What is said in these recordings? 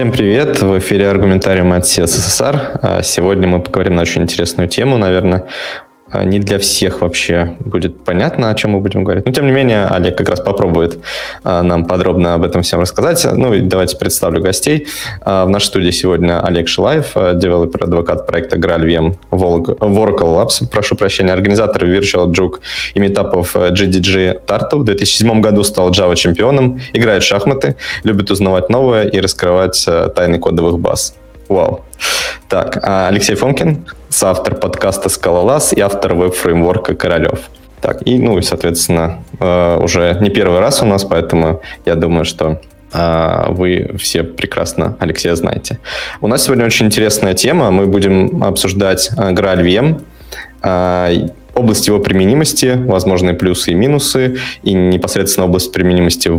Всем привет! В эфире «Аргументариум» от CSSSR. Сегодня мы поговорим на очень интересную тему, наверное. Не для всех вообще будет понятно, о чем мы будем говорить. Но, тем не менее, Олег как раз попробует нам подробно об этом всем рассказать. Ну и давайте представлю гостей. В нашей студии сегодня Олег Шелаев, девелопер-адвокат проекта GraalVM Workalabs, организатор Virtual Juke и метапов GDG Tartu. В 2007 году стал Java-чемпионом, играет в шахматы, любит узнавать новое и раскрывать тайны кодовых баз. Вау. Так, Алексей Фомкин, соавтор подкаста «Scala.js» и автор веб-фреймворка «Королев». Так, и, ну, и, соответственно, уже не первый раз у нас, поэтому я думаю, что вы все прекрасно Алексея знаете. У нас сегодня очень интересная тема. Мы будем обсуждать GraalVM, область его применимости, возможные плюсы и минусы, и непосредственно область применимости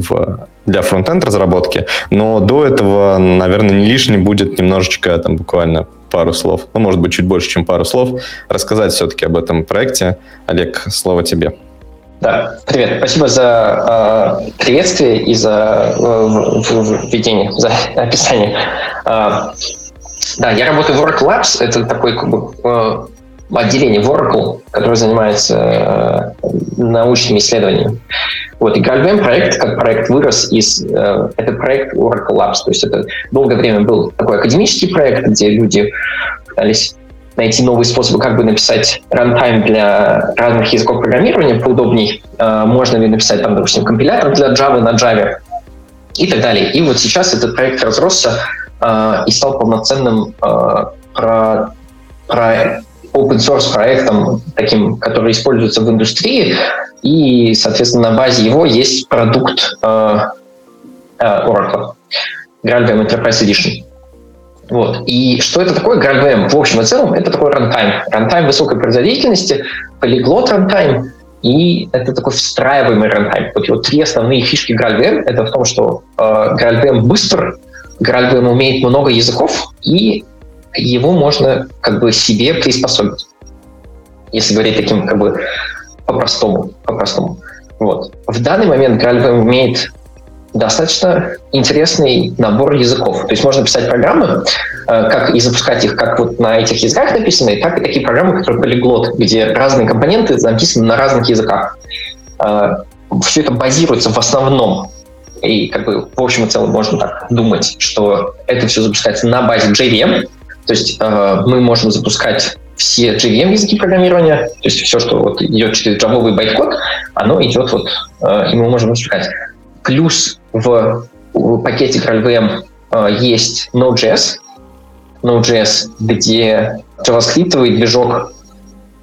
для фронт-энд разработки. Но до этого, наверное, не лишним будет немножечко, там, буквально пару слов, ну, может быть, чуть больше, чем пару слов, рассказать все-таки об этом проекте. Олег, слово тебе. Да, привет. Спасибо за приветствие и за введение, за описание. Да, я работаю в Workalabs, это такой, как бы, отделение Oracle, которое занимается научными исследованиями. Вот, и GraalVM проект, как проект, вырос из... Это проект Oracle Labs, то есть это долгое время был такой академический проект, где люди пытались найти новые способы, как бы написать рантайм для разных языков программирования поудобней, можно ли написать, там, допустим, компилятор для Java на Java и так далее. И вот сейчас этот проект разросся и стал полноценным open-source проектом, таким, который используется в индустрии, и, соответственно, на базе его есть продукт Oracle GraalVM Enterprise Edition. Вот. И что это такое GraalVM? В общем и целом, это такой рантайм. Рантайм высокой производительности, полиглот рантайм, и это такой встраиваемый рантайм. Вот его три основные фишки GraalVM — это в том, что GraalVM быстр, GraalVM умеет много языков, и его можно, как бы, себе приспособить, если говорить таким, как бы, по-простому. Вот. В данный момент GraalVM имеет достаточно интересный набор языков. То есть можно писать программы, и запускать их как вот на этих языках написанные, так и такие программы, которые полиглот, где разные компоненты написаны на разных языках. Все это базируется в основном. И, как бы, в общем и целом можно так думать, что это все запускается на базе JVM. То есть мы можем запускать все JVM-языки программирования, то есть все, что вот идет через джавовый байткод, оно идет вот, и мы можем запускать. Плюс в пакете GraalVM есть Node.js, где JavaScript-овый движок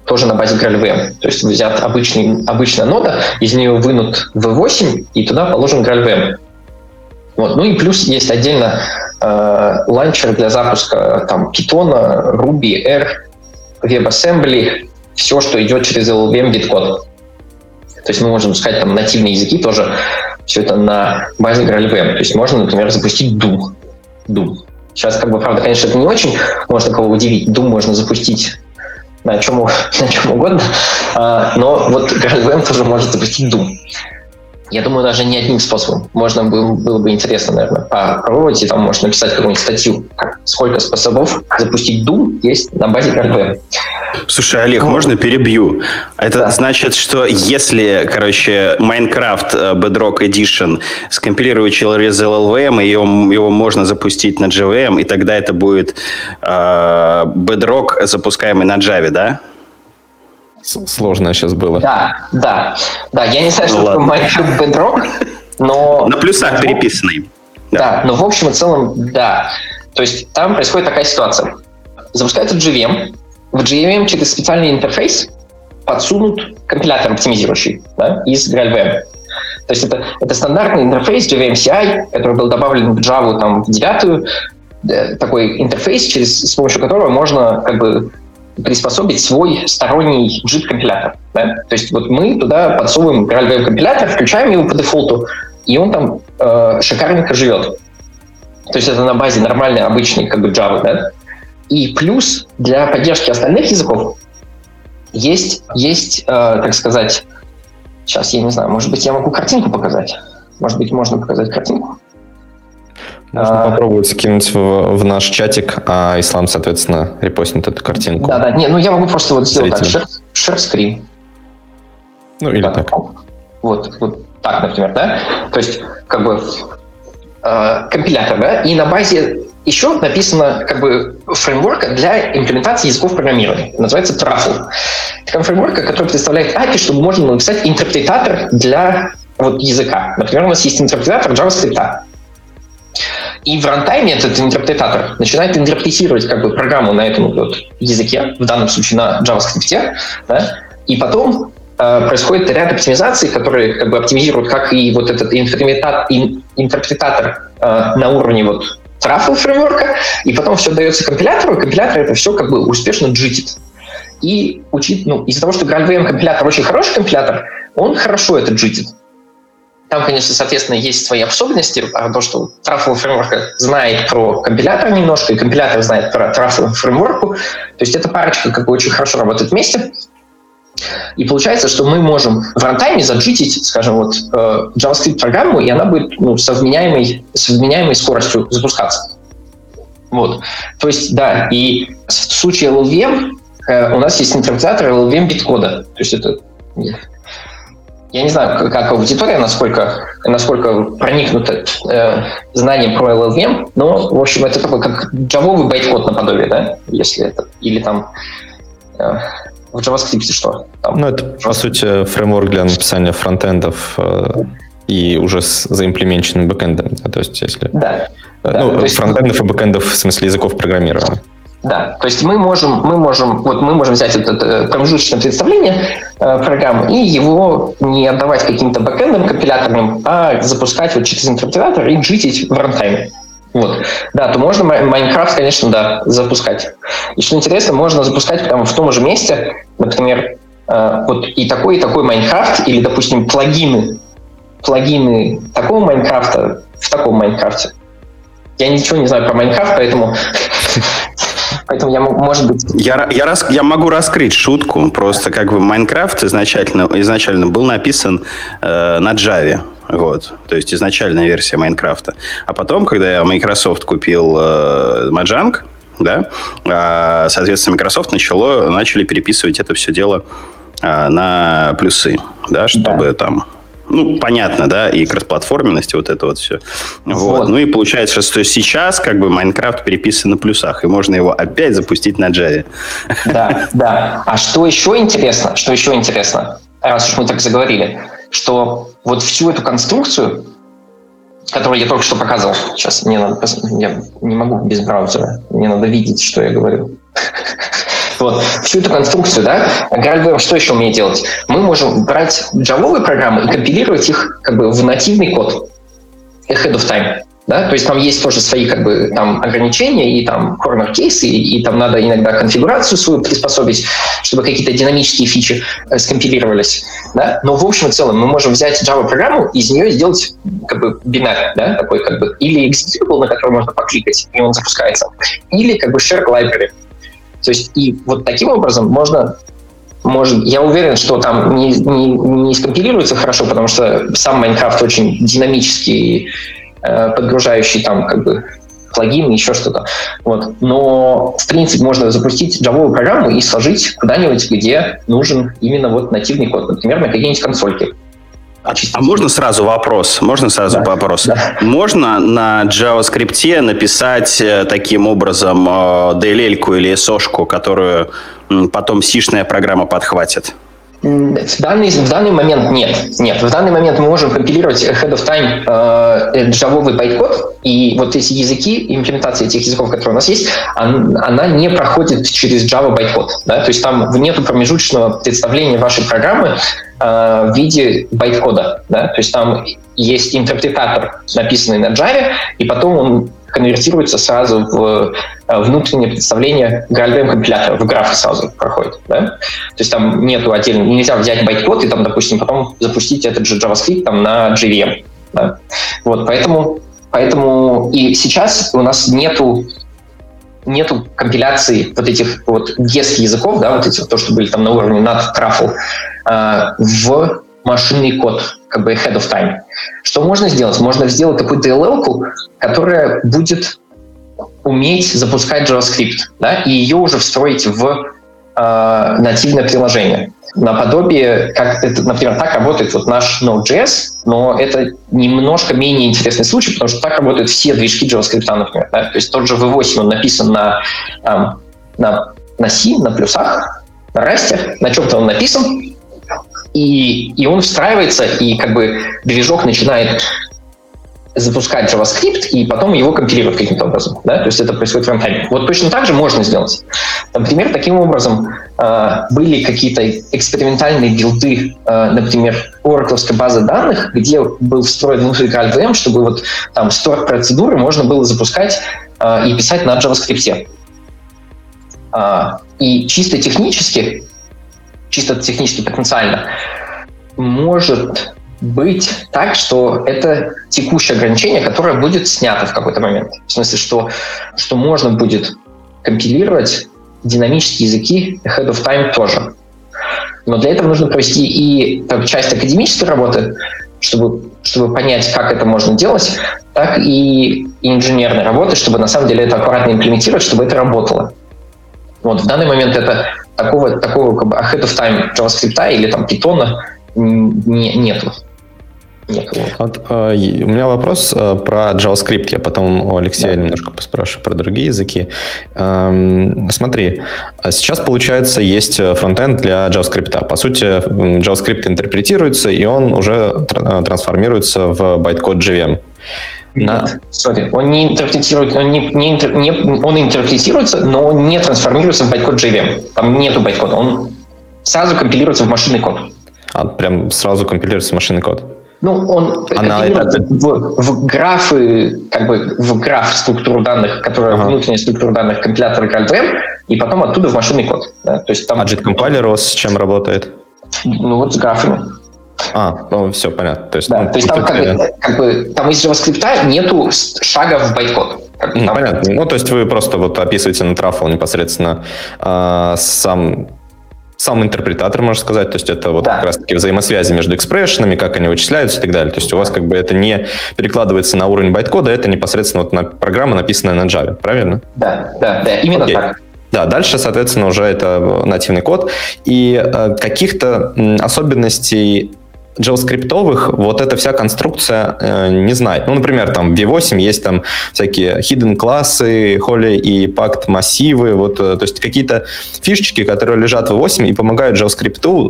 тоже на базе GraalVM. То есть взят обычная нода, из нее вынут V8, и туда положен GraalVM. Вот. Ну и плюс есть отдельно ланчер для запуска там Python, Ruby, R, WebAssembly, все, что идет через LLVM Git-код. То есть мы можем запускать там нативные языки тоже, все это на базе GraalVM. То есть можно, например, запустить Doom. Сейчас, как бы, правда, конечно, это не очень можно кого удивить. Doom можно запустить на чем угодно, но вот GraalVM тоже может запустить Doom. Я думаю, даже не одним способом. Можно было бы интересно, наверное, попробовать, и там можно написать какую-нибудь статью, сколько способов запустить Doom есть на базе GraalVM. Слушай, Олег, можно перебью? Это значит, что если, Minecraft Bedrock Edition скомпилировать через LLVM, и его можно запустить на JVM, и тогда это будет Bedrock, запускаемый на Java, да? Сложно сейчас было. Да. Я не знаю, что такое Minecraft Bedrock, но... На плюсах переписанный. Да, но в общем и целом, да. То есть там происходит такая ситуация. Запускается JVM. В JVM через специальный интерфейс подсунут компилятор оптимизирующий, да, из GraalVM. То есть это стандартный интерфейс JVM-CI, который был добавлен в Java там, в 9-ю. Такой интерфейс, с помощью которого можно, как бы, приспособить свой сторонний JIT-компилятор. Да? То есть вот мы туда подсовываем GraalVM-компилятор, включаем его по дефолту, и он там шикарненько живет. То есть это на базе нормальной, обычной, как бы, Java. Да? И плюс для поддержки остальных языков есть так сказать... Сейчас я не знаю, может быть, я могу картинку показать? Может быть, можно показать картинку? Можно попробовать кинуть в наш чатик, а Ислам, соответственно, репостнет эту картинку. Да, не, ну я могу просто вот сделать так, share screen. Ну или так. Вот так, например, да? То есть, как бы, компилятор, да? И на базе еще написано, как бы, фреймворка для имплементации языков программирования. Называется Truffle. Такая фреймворка, которая предоставляет API, чтобы можно написать интерпретатор для вот языка. Например, у нас есть интерпретатор JavaScript. И в рантайме этот интерпретатор начинает интерпретировать, как бы, программу на этом вот языке, в данном случае на JavaScript, да? И потом происходит ряд оптимизаций, которые, как бы, оптимизируют как и вот этот интерпретатор на уровне вот Truffle фреймворка, и потом все дается компилятору, и компилятор это все, как бы, успешно джитит. И из-за того, что GraalVM компилятор очень хороший компилятор, он хорошо это джитит. Там, конечно, соответственно, есть свои особенности, потому что Truffle фреймворк знает про компилятор немножко, и компилятор знает про Truffle фреймворку. То есть эта парочка, как бы, очень хорошо работает вместе. И получается, что мы можем в рантайме заджитить, скажем, вот JavaScript-программу, и она будет с вменяемой скоростью запускаться. Вот. То есть, да, и в случае LLVM у нас есть интерпретатор LLVM биткода. То есть это... Я не знаю, как аудитория, насколько проникнута знанием про LLVM, но, в общем, это такой как джавовый байткод наподобие, да? Если это... Или там... В JavaScript что? Там. Ну, это, по сути, фреймворк для написания фронтендов и уже с заимплеменченным бэкэндом. Да, то есть, если... Да, ну, фронтендов и бэкэндов, в смысле, языков программирования. Да, то есть мы можем взять это промежуточное представление программы и его не отдавать каким-то бэкэндам компиляторным, а запускать вот через интерпретатор и джитить в рантайме. Вот. Да, то можно Minecraft, конечно, да, запускать. И что интересно, можно запускать прямо в том же месте, например, вот и такой Minecraft, или, допустим, плагины такого Майнкрафта в таком Майнкрафте. Я ничего не знаю про Майнкрафт, поэтому я, может быть... Я могу раскрыть шутку. Просто, как бы, Майнкрафт изначально был написан на Java. Вот. То есть изначальная версия Майнкрафта. А потом, когда Microsoft купил Mojang, да, соответственно, Microsoft начали переписывать это все дело на плюсы, да, чтобы там... Ну, понятно, да, и кроссплатформенность, вот это вот все. Вот. Ну, и получается, что сейчас, как бы, Майнкрафт переписан на плюсах, и можно его опять запустить на Java. Да. А что еще интересно, раз уж мы так заговорили, что вот всю эту конструкцию, которую я только что показывал, сейчас мне надо, я не могу без браузера, мне надо видеть, что я говорю. Вот, всю эту конструкцию, да, GraalVM, что еще умеет делать? Мы можем брать джавовые программы и компилировать их, как бы, в нативный код ahead of time, да, то есть там есть тоже свои, как бы, там ограничения и там corner case, и там надо иногда конфигурацию свою приспособить, чтобы какие-то динамические фичи скомпилировались, да, но в общем и целом мы можем взять Java-программу и из нее сделать, как бы, бинар, да, такой, как бы, или executable, на который можно покликать, и он запускается, или, как бы, share library. То есть и вот таким образом можно, я уверен, что там не скомпилируется хорошо, потому что сам Майнкрафт очень динамический, подгружающий там, как бы, плагины, еще что-то. Вот. Но, в принципе, можно запустить джавовую программу и сложить куда-нибудь, где нужен именно вот нативный код, например, на какие-нибудь консольки. А можно сразу вопрос? Да. Можно на JavaScript написать таким образом DLL-ку или SO-шку, которую потом сишная программа подхватит? В данный момент нет. В данный момент мы можем компилировать ahead of time джавовый байткод, и вот эти языки, имплементация этих языков, которые у нас есть, она не проходит через Java байткод. Да? То есть там нет промежуточного представления вашей программы в виде байткода. Да? То есть там есть интерпретатор, написанный на Java, и потом он конвертируется сразу в внутреннее представление GraalVM компилятора, в графы сразу проходит. Да? То есть там нету отдельно, нельзя взять байткод и там, допустим, потом запустить этот же JavaScript там на JVM. Да? Вот, поэтому и сейчас у нас нету компиляции вот этих вот guest-языков, да, вот эти, то, что были там на уровне над Truffle, в машинный код. как бы ahead of time. Что можно сделать? Можно сделать какую-то LL-ку, которая будет уметь запускать JavaScript, да, и ее уже встроить в нативное приложение. Наподобие, как это, например, так работает вот наш Node.js, но это немножко менее интересный случай, потому что так работают все движки JavaScript, например. Да? То есть тот же V8, он написан на C, на плюсах, на Rust, на чем-то он написан, и он встраивается, и как бы движок начинает запускать JavaScript и потом его компилировать каким-то образом. Да? То есть это происходит в рантайме. Вот точно так же можно сделать. Например, таким образом были какие-то экспериментальные билды, например, Oracle базы данных, где был встроен внутри GraalVM, чтобы вот там стор-процедуры можно было запускать и писать на JavaScript. И чисто технически, потенциально, может быть так, что это текущее ограничение, которое будет снято в какой-то момент. В смысле, что можно будет компилировать динамические языки ahead of time тоже. Но для этого нужно провести и как часть академической работы, чтобы понять, как это можно делать, так и инженерной работы, чтобы на самом деле это аккуратно имплементировать, чтобы это работало. Вот в данный момент это такого как бы ahead of time JavaScript или там Python нету. Вот, у меня вопрос про JavaScript. Я потом у Алексея немножко поспрашиваю про другие языки. Смотри, сейчас, получается, есть фронтенд для JavaScript. По сути, JavaScript интерпретируется, и он уже трансформируется в байткод JVM. Он интерпретируется, но он не трансформируется в байткод JVM. Там нету байткода. Он сразу компилируется в машинный код. Прям сразу компилируется в машинный код? Он компилируется в графы, как бы в граф структуру данных, которая внутренняя структура данных компилятора GraalVM, и потом оттуда в машинный код. Да? То есть там... А JIT-компайлер у вас с чем работает? С графами. Все понятно. То есть, то есть там там из JavaScript нету шага в байткод. Понятно. То есть вы просто описываете на Truffle непосредственно сам интерпретатор, можно сказать, то есть это как раз-таки взаимосвязи между экспрешенами, как они вычисляются и так далее. То есть у вас как бы это не перекладывается на уровень байткода, это непосредственно программа, написанная на Java, правильно? Да, именно так. Да, дальше, соответственно, уже это нативный код. И каких-то особенностей JavaScript-овых вот эта вся конструкция не знает. Например, там в V8 есть там всякие hidden классы, холли и пакт массивы, то есть какие-то фишечки, которые лежат в V8 и помогают JavaScript-у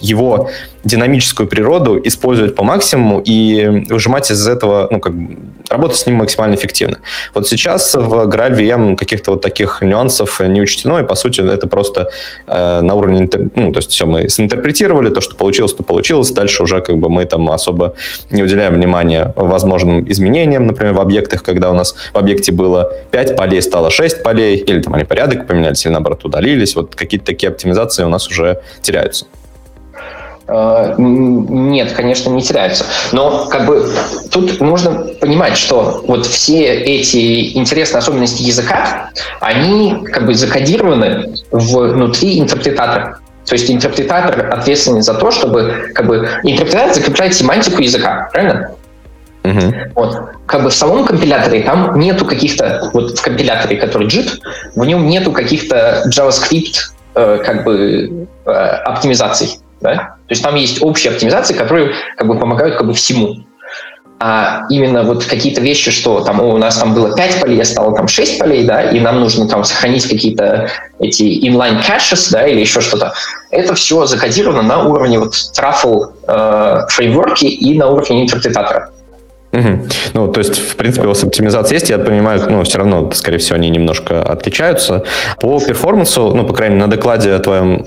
его динамическую природу использовать по максимуму и выжимать из этого, работать с ним максимально эффективно. Вот сейчас в GraalVM каких-то таких нюансов не учтено, и по сути это просто на уровне, то есть все мы синтерпретировали, то, что получилось, то получилось. Дальше уже как бы мы там особо не уделяем внимания возможным изменениям, например, в объектах, когда у нас в объекте было 5 полей, стало 6 полей, или там они порядок поменялись, или наоборот удалились. Вот какие-то такие оптимизации у нас уже теряются. Нет, конечно, не теряются. Но как бы тут нужно понимать, что вот все эти интересные особенности языка, они как бы закодированы внутри интерпретатора. То есть интерпретатор ответственен за то, чтобы как бы интерпретатор закрепляет семантику языка, правильно? Угу. Как бы в самом компиляторе там нету каких-то в компиляторе, который JIT, в нем нету каких-то JavaScript оптимизаций, да? То есть там есть общие оптимизации, которые помогают всему. А именно какие-то вещи, что там у нас там было 5 полей, а стало там 6 полей, да, и нам нужно там сохранить какие-то эти inline caches, да, или еще что-то. Это все закодировано на уровне Truffle фреймворки и на уровне интерпретатора. Угу. То есть, в принципе, у вас оптимизация есть, я понимаю, все равно, скорее всего, они немножко отличаются. По перформансу, по крайней мере, на докладе твоем,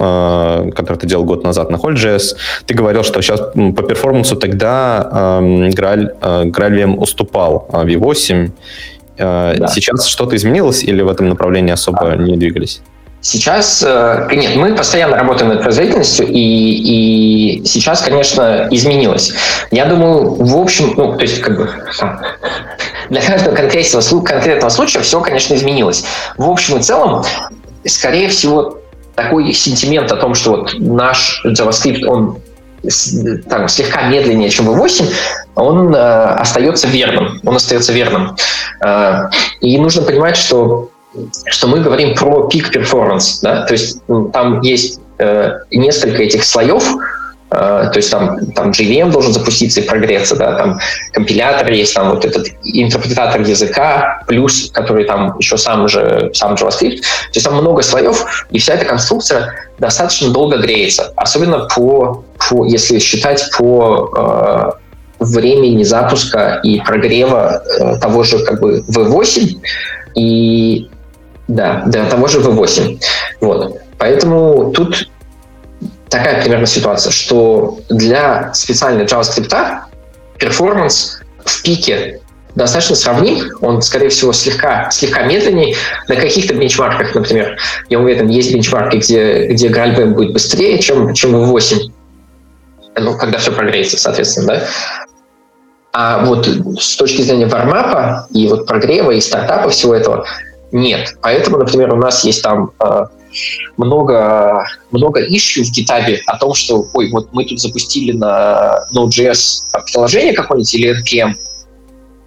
который ты делал год назад на Hotspot, ты говорил, что сейчас по перформансу тогда GraalVM уступал V8. Сейчас что-то изменилось или в этом направлении особо не двигались? Сейчас, нет, мы постоянно работаем над производительностью, и сейчас, конечно, изменилось. Я думаю, в общем, для каждого конкретного случая все, конечно, изменилось. В общем и целом, скорее всего, такой сентимент о том, что наш JavaScript, он там, слегка медленнее, чем V8, он остается верным. Он остается верным. И нужно понимать, что мы говорим про peak performance. Да? То есть там есть несколько этих слоев. То есть там GVM должен запуститься и прогреться, да, там компилятор есть, там вот этот интерпретатор языка, плюс, который там еще сам JavaScript. То есть там много слоев, и вся эта конструкция достаточно долго греется, особенно по если считать по времени запуска и прогрева того же как бы V8 и да, того же V8. Вот. Поэтому тут такая примерно ситуация, что для специального JavaScript перформанс в пике достаточно сравним, он, скорее всего, слегка медленнее. На каких-то бенчмарках, например, я уверен, есть бенчмарки, где GraalVM будет быстрее, чем V8, ну, когда все прогреется, соответственно, да. А вот с точки зрения вармапа и вот прогрева, и стартапа всего этого нет. Поэтому, например, у нас есть там много issue в GitHub о том, что вот мы тут запустили на Node.js приложение какое-нибудь или NPM,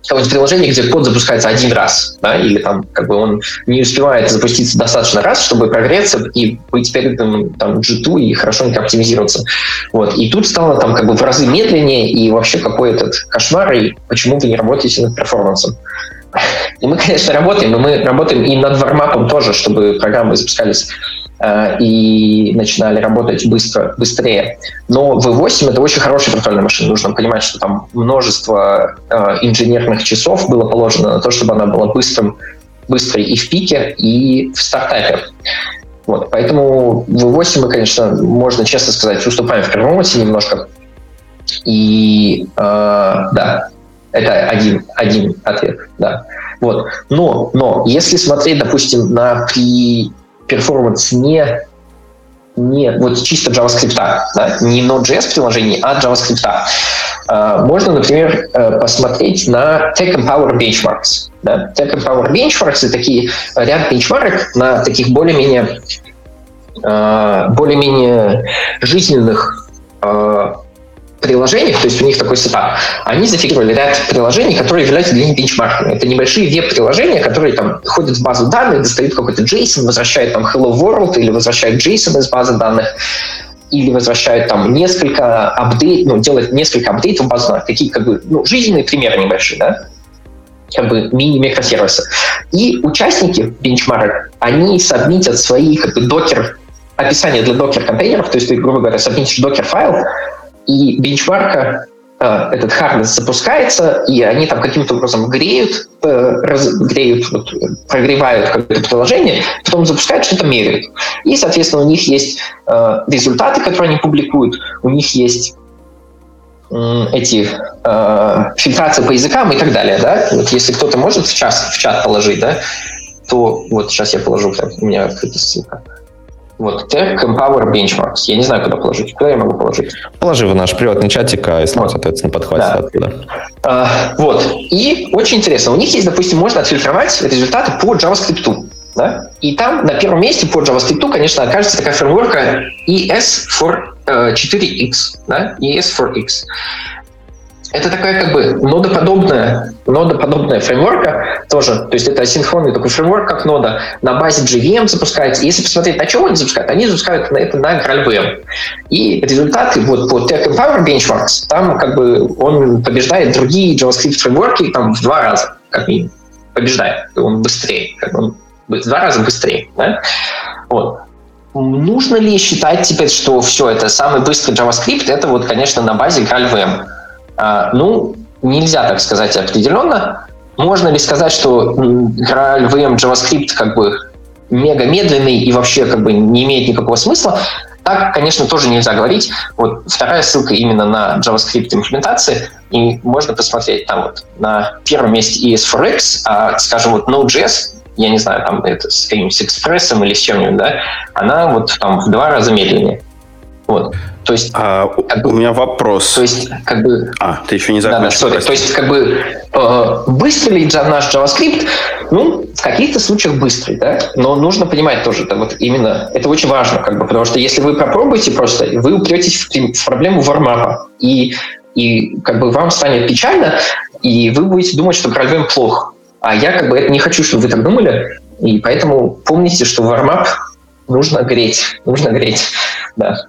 какое-нибудь приложение, где код запускается один раз, да, или там как бы он не успевает запуститься достаточно раз, чтобы прогреться и быть переданным там G2 и хорошенько оптимизироваться. Вот. И тут стало там как бы в разы медленнее и вообще какой этот кошмар, и почему вы не работаете над перформансом. И мы, конечно, работаем, но мы работаем и над вармапом тоже, чтобы программы запускались и начинали работать быстрее. Но V8 — это очень хорошая виртуальная машина. Нужно понимать, что там множество инженерных часов было положено на то, чтобы она была быстрой и в пике, и в стартапе. Вот. Поэтому V8 мы, конечно, можно честно сказать, уступаем в перформансе немножко. И да. Это один ответ, да. Вот. Но если смотреть, допустим, на перформанс не вот чисто JavaScript, да, не Node.js приложений, а JavaScript, можно, например, посмотреть на Tech Empower Benchmarks. Да. Tech Empower Benchmarks — это такие ряд бенчмарок на таких более-менее жизненных приложениях, то есть у них такой сетап, они зафиксировали ряд приложений, которые являются для них бенчмарками. Это небольшие веб-приложения, которые там ходят в базу данных, достают какой-то JSON, возвращают там Hello World, или возвращают JSON из базы данных, или возвращают там делают несколько апдейтов в базу данных. Такие как бы, жизненные примеры небольшие, да? Как бы мини-микросервисы. И участники бенчмарок, они сабмитят свои как бы описание для докер-контейнеров, то есть ты, грубо говоря, сабмитишь докер-файл, и бенчмарка, этот hardness запускается, и они там каким-то образом прогревают какое-то приложение, потом запускают, что-то меряют. И, соответственно, у них есть результаты, которые они публикуют, у них есть эти фильтрации по языкам и так далее. Да? Вот если кто-то может в чат положить, да, то вот сейчас я положу, у меня открыта ссылка. Вот, Tech Empower Benchmarks. Я не знаю, куда положить. Куда я могу положить? Положи в наш приватный чатик, а если, соответственно, подхватит оттуда. Вот. И очень интересно. У них есть, допустим, можно отфильтровать результаты по JavaScript. Да? И там на первом месте по JavaScript, конечно, окажется такая фреймворка ES4x. Да? ES4x. Это такая как бы нодоподобная фреймворка тоже, то есть это асинхронный такой фреймворк, как нода, на базе JVM запускается. Если посмотреть, на чем они запускают это на GraalVM. И результаты вот по Tech Empower Benchmarks, там как бы он побеждает другие JavaScript фреймворки там в два раза, как минимум, побеждает, он быстрее, в два раза быстрее, да? Вот. Нужно ли считать теперь, что все, это самый быстрый JavaScript, это вот, конечно, на базе GraalVM? Нельзя так сказать определенно. Можно ли сказать, что GraalVM JavaScript как бы мега медленный и вообще как бы не имеет никакого смысла? Так, конечно, тоже нельзя говорить. Вот вторая ссылка именно на JavaScript имплементации, и можно посмотреть там вот на первом месте ES4X, а, скажем, вот Node.js, я не знаю, там это с каким-нибудь экспрессом или с чем-нибудь, да, она вот там в два раза медленнее. Вот. То есть, у меня вопрос. То есть, как бы, ты еще не закончил. Да, то есть, как бы, быстрый ли наш JavaScript? Ну, в каких-то случаях быстрый, да, но нужно понимать тоже, да, вот именно, это очень важно, как бы, потому что если вы попробуете просто, вы упретесь в проблему вармапа, и как бы вам станет печально, и вы будете думать, что GraalVM плохо. А я как бы не хочу, чтобы вы так думали, и поэтому помните, что вармап нужно греть, да.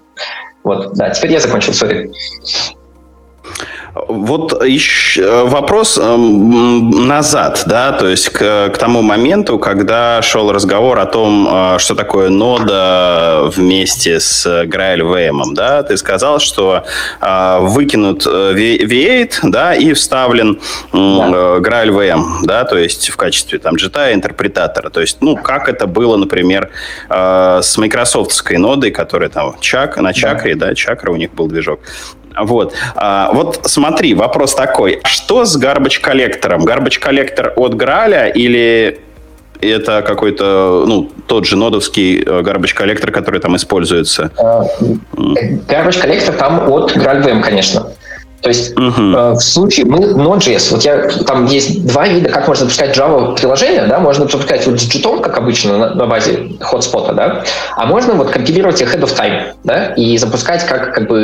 Вот, да, теперь я закончил, сори. Вот еще вопрос назад, да, то есть к тому моменту, когда шел разговор о том, что такое нода вместе с GraalVM, да, ты сказал, что выкинут V8, да, и вставлен GraalVM, да, то есть в качестве там JTA интерпретатора, то есть, ну, как это было, например, с микрософтской нодой, которая там чакра у них был движок. Вот. Вот смотри, вопрос такой. Что с гарбач-коллектором? Гарбач-коллектор от Грааля или это какой-то, ну, тот же нодовский гарбач-коллектор, который там используется? Гарбач-коллектор там от GraalVM, конечно. То есть в случае мы Node.js, вот там есть два вида, как можно запускать Java-приложение, да, можно запускать вот с джитом, как обычно, на базе Hotspot, да, а можно вот компилировать ahead of time, да, и запускать как бы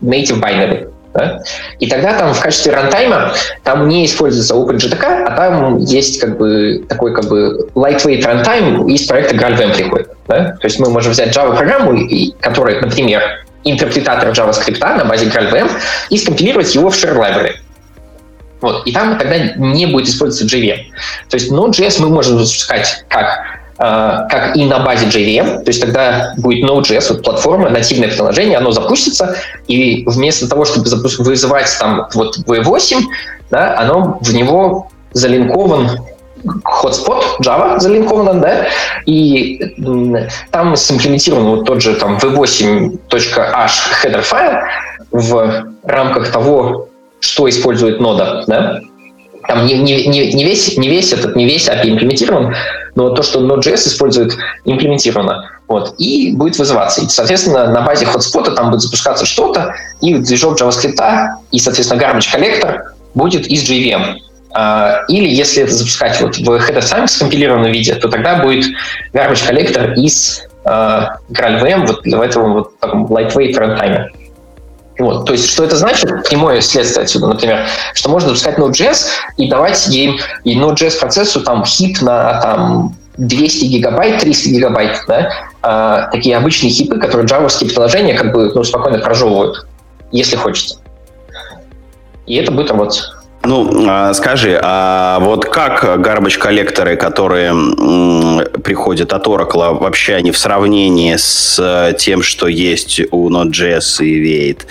native binary, да, и тогда там в качестве рантайма там не используется OpenJTK, а там есть как бы такой как бы lightweight рантайм из проекта GraalVM приходит, да, то есть мы можем взять Java-программу, которая, например, интерпретатор JavaScript на базе GraalVM и скомпилировать его в Share Library. Вот. И там тогда не будет использоваться JVM. То есть Node.js мы можем запускать как и на базе JVM, то есть тогда будет Node.js, вот платформа, нативное приложение, оно запустится, и вместо того, чтобы вызывать там вот V8, да, оно в него залинкован Hotspot, Java залинковано, да, и там симплементирован вот тот же там v8.h хедер файл в рамках того, что использует нода, да. Там не весь API имплементирован, но то, что Node.js использует, имплементировано. Вот, и будет вызываться. И, соответственно, на базе Hotspot там будет запускаться что-то, и движок JavaScript, и, соответственно, garbage collector будет из JVM. Или если это запускать вот в header-time в скомпилированном виде, то тогда будет garbage collector из GraalVM вот для этого вот таком lightweight runtime. Вот. То есть, что это значит? Прямое следствие отсюда, например, что можно запускать Node.js и давать ей и Node.js процессу там хип на там 200 гигабайт, 300 гигабайт, да? Такие обычные хипы, которые джавовские приложения как бы, ну, спокойно прожевывают, если хочется. И это будет работать. Ну, скажи, а вот как гарбач-коллекторы, которые приходят от Oracle, вообще они в сравнении с тем, что есть у Node.js и V8?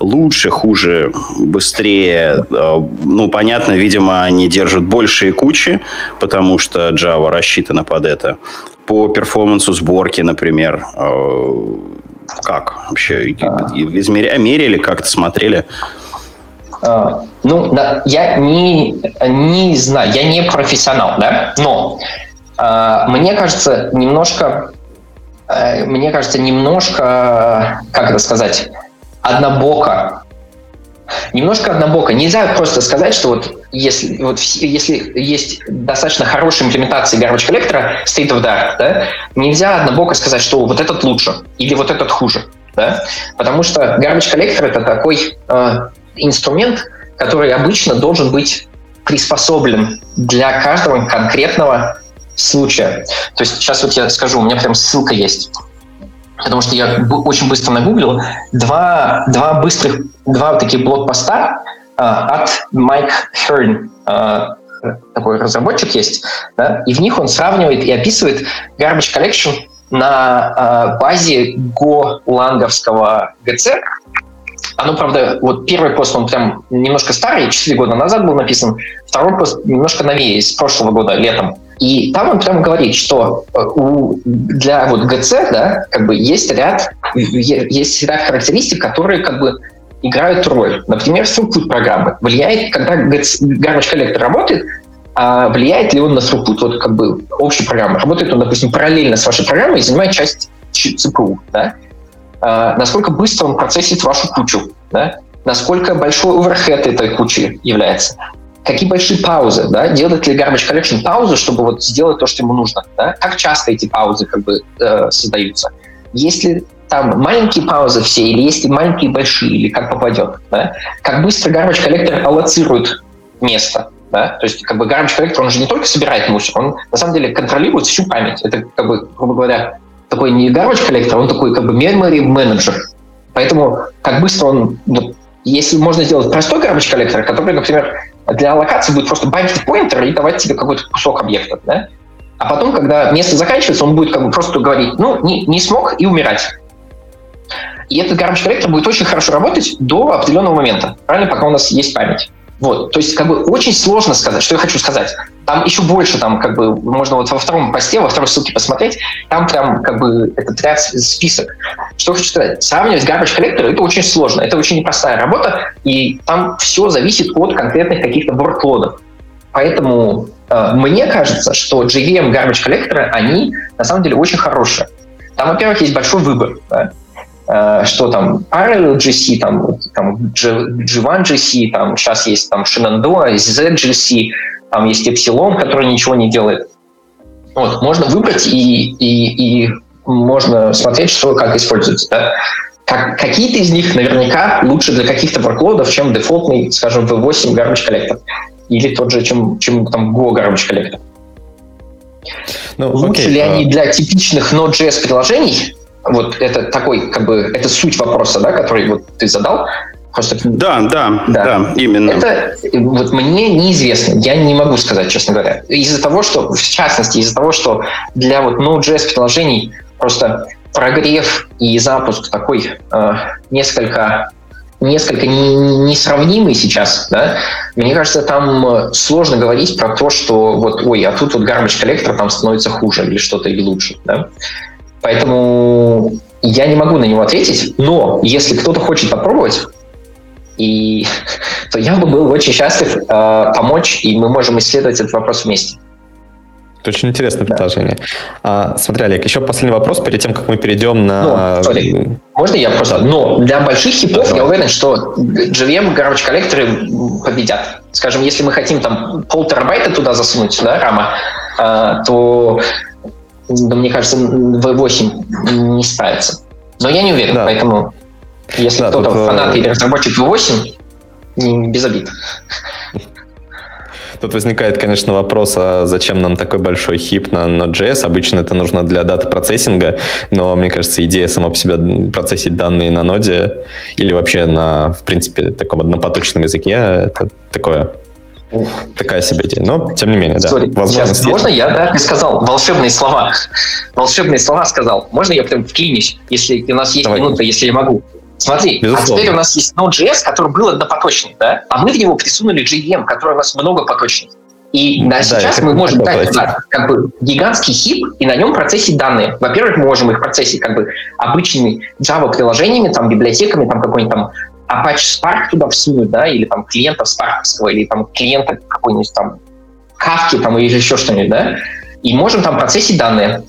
Лучше, хуже, быстрее? Ну, понятно, видимо, они держат большие кучи, потому что Java рассчитана под это. По перформансу сборки, например, как вообще? Мерили как-то, смотрели? Я не знаю, я не профессионал, да, но мне кажется, немножко, как это сказать, однобоко. Нельзя просто сказать, что если есть достаточно хорошая имплементация гарбач-коллектора, state of the art, да, нельзя однобоко сказать, что вот этот лучше или вот этот хуже, да, потому что гарбач-коллектор — это такой инструмент, который обычно должен быть приспособлен для каждого конкретного случая. То есть сейчас вот я скажу, у меня прям ссылка есть, потому что я очень быстро нагуглил два таких блокпоста от Майк Херн, такой разработчик есть, да, и в них он сравнивает и описывает garbage collection на базе голанговского ГЦ. Оно, правда, вот первый пост, он прям немножко старый, 4 года назад был написан, второй пост немножко новее, с прошлого года, летом. И там он прям говорит, что для вот ГЦ, да, как бы есть ряд характеристик, которые как бы играют роль. Например, throughput программы. Влияет, когда garbage-коллектор работает, влияет ли он на throughput вот как бы общей программы. Работает он, допустим, параллельно с вашей программой и занимает часть ЦПУ, да. Насколько быстро он процессит вашу кучу, да? Насколько большой оверхед этой кучи является. Какие большие паузы, да? Делает ли garbage collection паузу, чтобы вот сделать то, что ему нужно, да? Как часто эти паузы как бы создаются? Есть ли там маленькие паузы все, или есть ли маленькие и большие, или как попадет, да? Как быстро garbage collector аллоцирует место, да? То есть как бы garbage collector, он же не только собирает мусор, он на самом деле контролирует всю память. Это как бы, грубо говоря, такой не garbage collector, он такой как бы memory manager. Поэтому как быстро он... Если можно сделать простой garbage collector, который, например, для аллокации будет просто байт поинтер и давать тебе какой-то кусок объекта, да? А потом, когда место заканчивается, он будет как бы просто говорить, ну, не смог и умирать. И этот garbage collector будет очень хорошо работать до определенного момента, правильно, пока у нас есть память. Вот, то есть, как бы, очень сложно сказать, что я хочу сказать. Там еще больше, там, как бы, можно вот во втором посте, во второй ссылке посмотреть, там прям, как бы, этот ряд список. Что я хочу сказать? Сравнивать garbage collector — это очень сложно, это очень непростая работа, и там все зависит от конкретных каких-то workload'ов. Поэтому мне кажется, что JVM garbage collector, они, на самом деле, очень хорошие. Там, во-первых, есть большой выбор, да? Что там ParallelJC, там G1JC, там сейчас есть там Shenandoah, ZJC, там есть Epsilon, который ничего не делает. Вот, можно выбрать и можно смотреть, что как используется. Да? Какие-то из них наверняка лучше для каких-то workload'ов, чем дефолтный, скажем, V8 garbage collector. Или тот же, чем там Go garbage collector. Ну, лучше ли они для типичных Node.js приложений? Вот это такой, как бы, это суть вопроса, да, который вот ты задал. Просто... Да, именно. Это вот мне неизвестно, я не могу сказать, честно говоря. Из-за того, что, в частности, из-за того, что для вот Node.js приложений просто прогрев и запуск такой несколько несравнимый сейчас, да, мне кажется, там сложно говорить про то, что вот, ой, а тут вот garbage collector там становится хуже или что-то, или лучше, да. Поэтому я не могу на него ответить, но если кто-то хочет попробовать, то я бы был очень счастлив помочь, и мы можем исследовать этот вопрос вместе. Это очень интересное предложение. Смотри, Олег, еще последний вопрос, перед тем, как мы перейдем на... Олег, можно я просто? Но для больших хитов я уверен, что JVM garbage collector победят. Скажем, если мы хотим там 1,5 терабайта туда засунуть, да, рама, то... Да, мне кажется, V8 не справится. Но я не уверен, да. Поэтому если кто-то фанат или разработчик V8, без обид. Тут возникает, конечно, вопрос, а зачем нам такой большой хип на Node.js? Обычно это нужно для дата-процессинга, но, мне кажется, идея сама по себе процессить данные на ноде или вообще на, в принципе, таком однопоточном языке, это такая себе идея, но тем не менее, да. Возможность можно я так и сказал? Волшебные слова сказал. Можно я прям вклинюсь, если у нас есть минута, если я могу? Смотри, безусловно. А теперь у нас есть Node.js, который был однопоточный, да? А мы в него присунули JVM, который у нас многопоточный. И сейчас мы можем дать как бы гигантский хип и на нем процессить данные. Во-первых, мы можем их процессить как бы обычными Java-приложениями, там, библиотеками, там, какой-нибудь там Apache Spark туда всунуть, да, или там клиента Spark'овского, или там клиента какой-нибудь там Kafka, там, или еще что-нибудь, да, и можем там процессить данные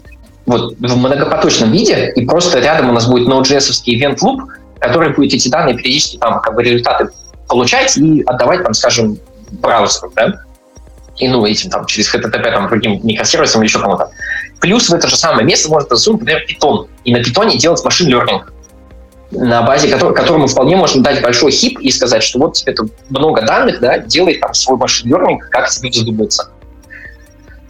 вот в многопоточном виде, и просто рядом у нас будет Node.js-овский event loop, который будет эти данные периодически там как бы результаты получать и отдавать там, скажем, браузеру, да, и ну этим там через HTTP там другим микросервисам или еще кому-то. Плюс в это же самое место можно засунуть, например, Python, и на Python делать машин лернинг, на базе которому вполне можно дать большой хип и сказать, что вот тебе тут много данных, да, делай там свой машин лернинг, как тебе вздумается.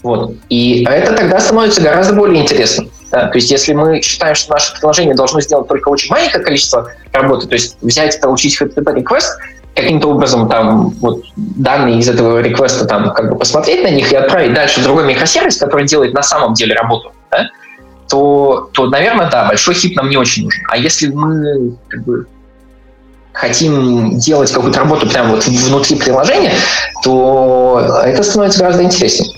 Вот. И это тогда становится гораздо более интересно. Да? То есть если мы считаем, что наше приложение должно сделать только очень маленькое количество работы, то есть взять, получить HTTP-реквест, каким-то образом там вот данные из этого реквеста там как бы посмотреть на них и отправить дальше в другой микросервис, который делает на самом деле работу, да? То, наверное, да, большой хип нам не очень нужен. А если мы как бы хотим делать какую-то работу прямо вот внутри приложения, то это становится гораздо интереснее.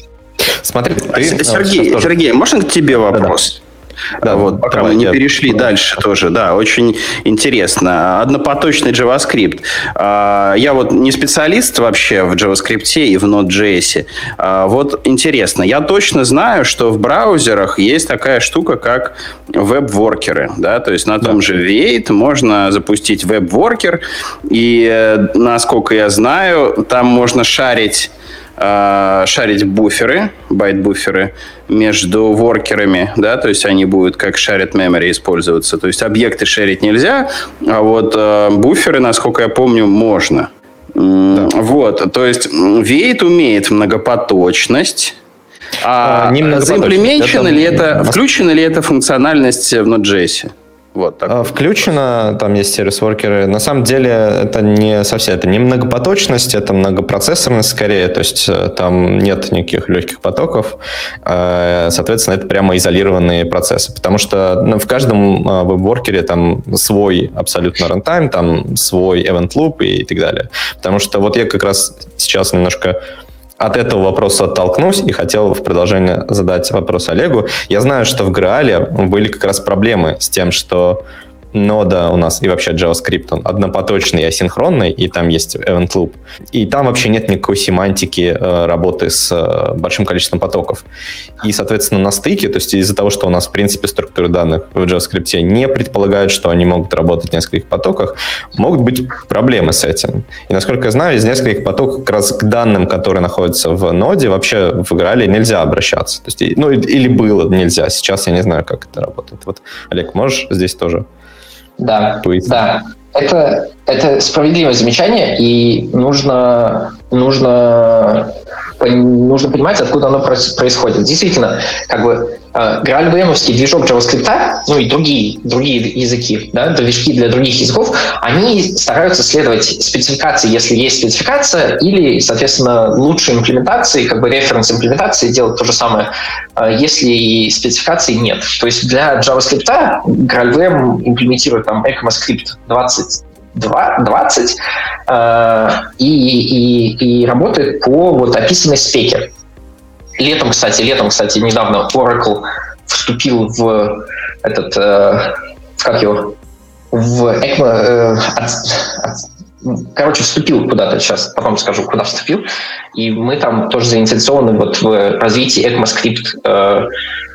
Смотри, Сергей, можно к тебе вопрос? Да. Да, вот, пока мы не перешли дальше тоже. Да, очень интересно. Однопоточный JavaScript. Я вот не специалист вообще в JavaScript и в Node.js. Вот интересно. Я точно знаю, что в браузерах есть такая штука, как веб-воркеры. Да? То есть на том же V8 можно запустить веб-воркер. И, насколько я знаю, там можно шарить буферы, байт-буферы между воркерами, да, то есть они будут как shared memory использоваться. То есть объекты шарить нельзя, а вот буферы, насколько я помню, можно. Да. Вот, то есть V8 умеет многопоточность. А заимплементировано ли это, включена ли эта функциональность в Node.js? Вот так. Включено, там есть сервис-воркеры. На самом деле это не совсем, это не многопоточность, это многопроцессорность скорее, то есть там нет никаких легких потоков, соответственно, это прямо изолированные процессы, потому что в каждом веб-воркере там свой абсолютно рантайм, там свой event loop и так далее, потому что вот я как раз сейчас немножко от этого вопроса оттолкнусь и хотел в продолжение задать вопрос Олегу. Я знаю, что в Граале были как раз проблемы с тем, что нода у нас и вообще JavaScript, он однопоточный и асинхронный, и там есть event loop. И там вообще нет никакой семантики работы с большим количеством потоков. И, соответственно, на стыке, то есть из-за того, что у нас, в принципе, структуры данных в JavaScript не предполагают, что они могут работать в нескольких потоках, могут быть проблемы с этим. И, насколько я знаю, из нескольких потоков как раз к данным, которые находятся в ноде, вообще в Граале нельзя обращаться. То есть, ну, или было нельзя. Сейчас я не знаю, как это работает. Вот, Олег, можешь здесь тоже? Да, да. Это справедливое замечание, и нужно понимать, откуда оно происходит. Действительно, как бы GraalVM-овский движок JavaScript, ну и другие языки, да, движки для других языков, они стараются следовать спецификации, если есть спецификация, или, соответственно, лучшей имплементации, как бы референс имплементации делать то же самое, если и спецификации нет. То есть для JavaScript GraalVM имплементирует там ECMAScript 20 и работает по вот описанной спеке. Летом, кстати, недавно Oracle вступил в этот, вступил куда-то, сейчас потом скажу, куда вступил, и мы там тоже заинтересованы вот в развитии ECMAScript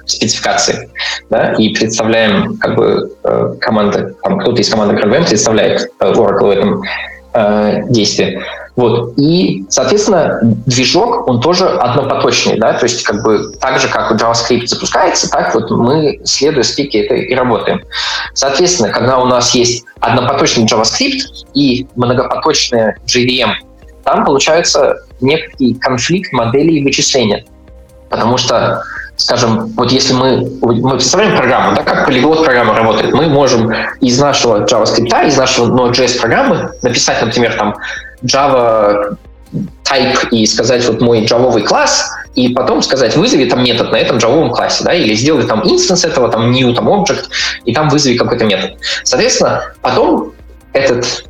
спецификации, да, и представляем как бы команды, там кто-то из команды GraalVM представляет Oracle в этом действии. Вот. И, соответственно, движок, он тоже однопоточный, да, то есть как бы так же, как JavaScript запускается, так вот мы, следуя спеке, это и работаем. Соответственно, когда у нас есть однопоточный JavaScript и многопоточная JVM, там получается некий конфликт моделей вычисления, потому что, скажем, вот если мы представляем программу, да, как полиглот программа работает, мы можем из нашего JavaScript, из нашего Node.js программы написать, например, там Java type и сказать вот мой джавовый класс, и потом сказать вызови там метод на этом джавовом классе, да, или сделай там инстанс этого, там new, там object, и там вызови какой-то метод. Соответственно, потом этот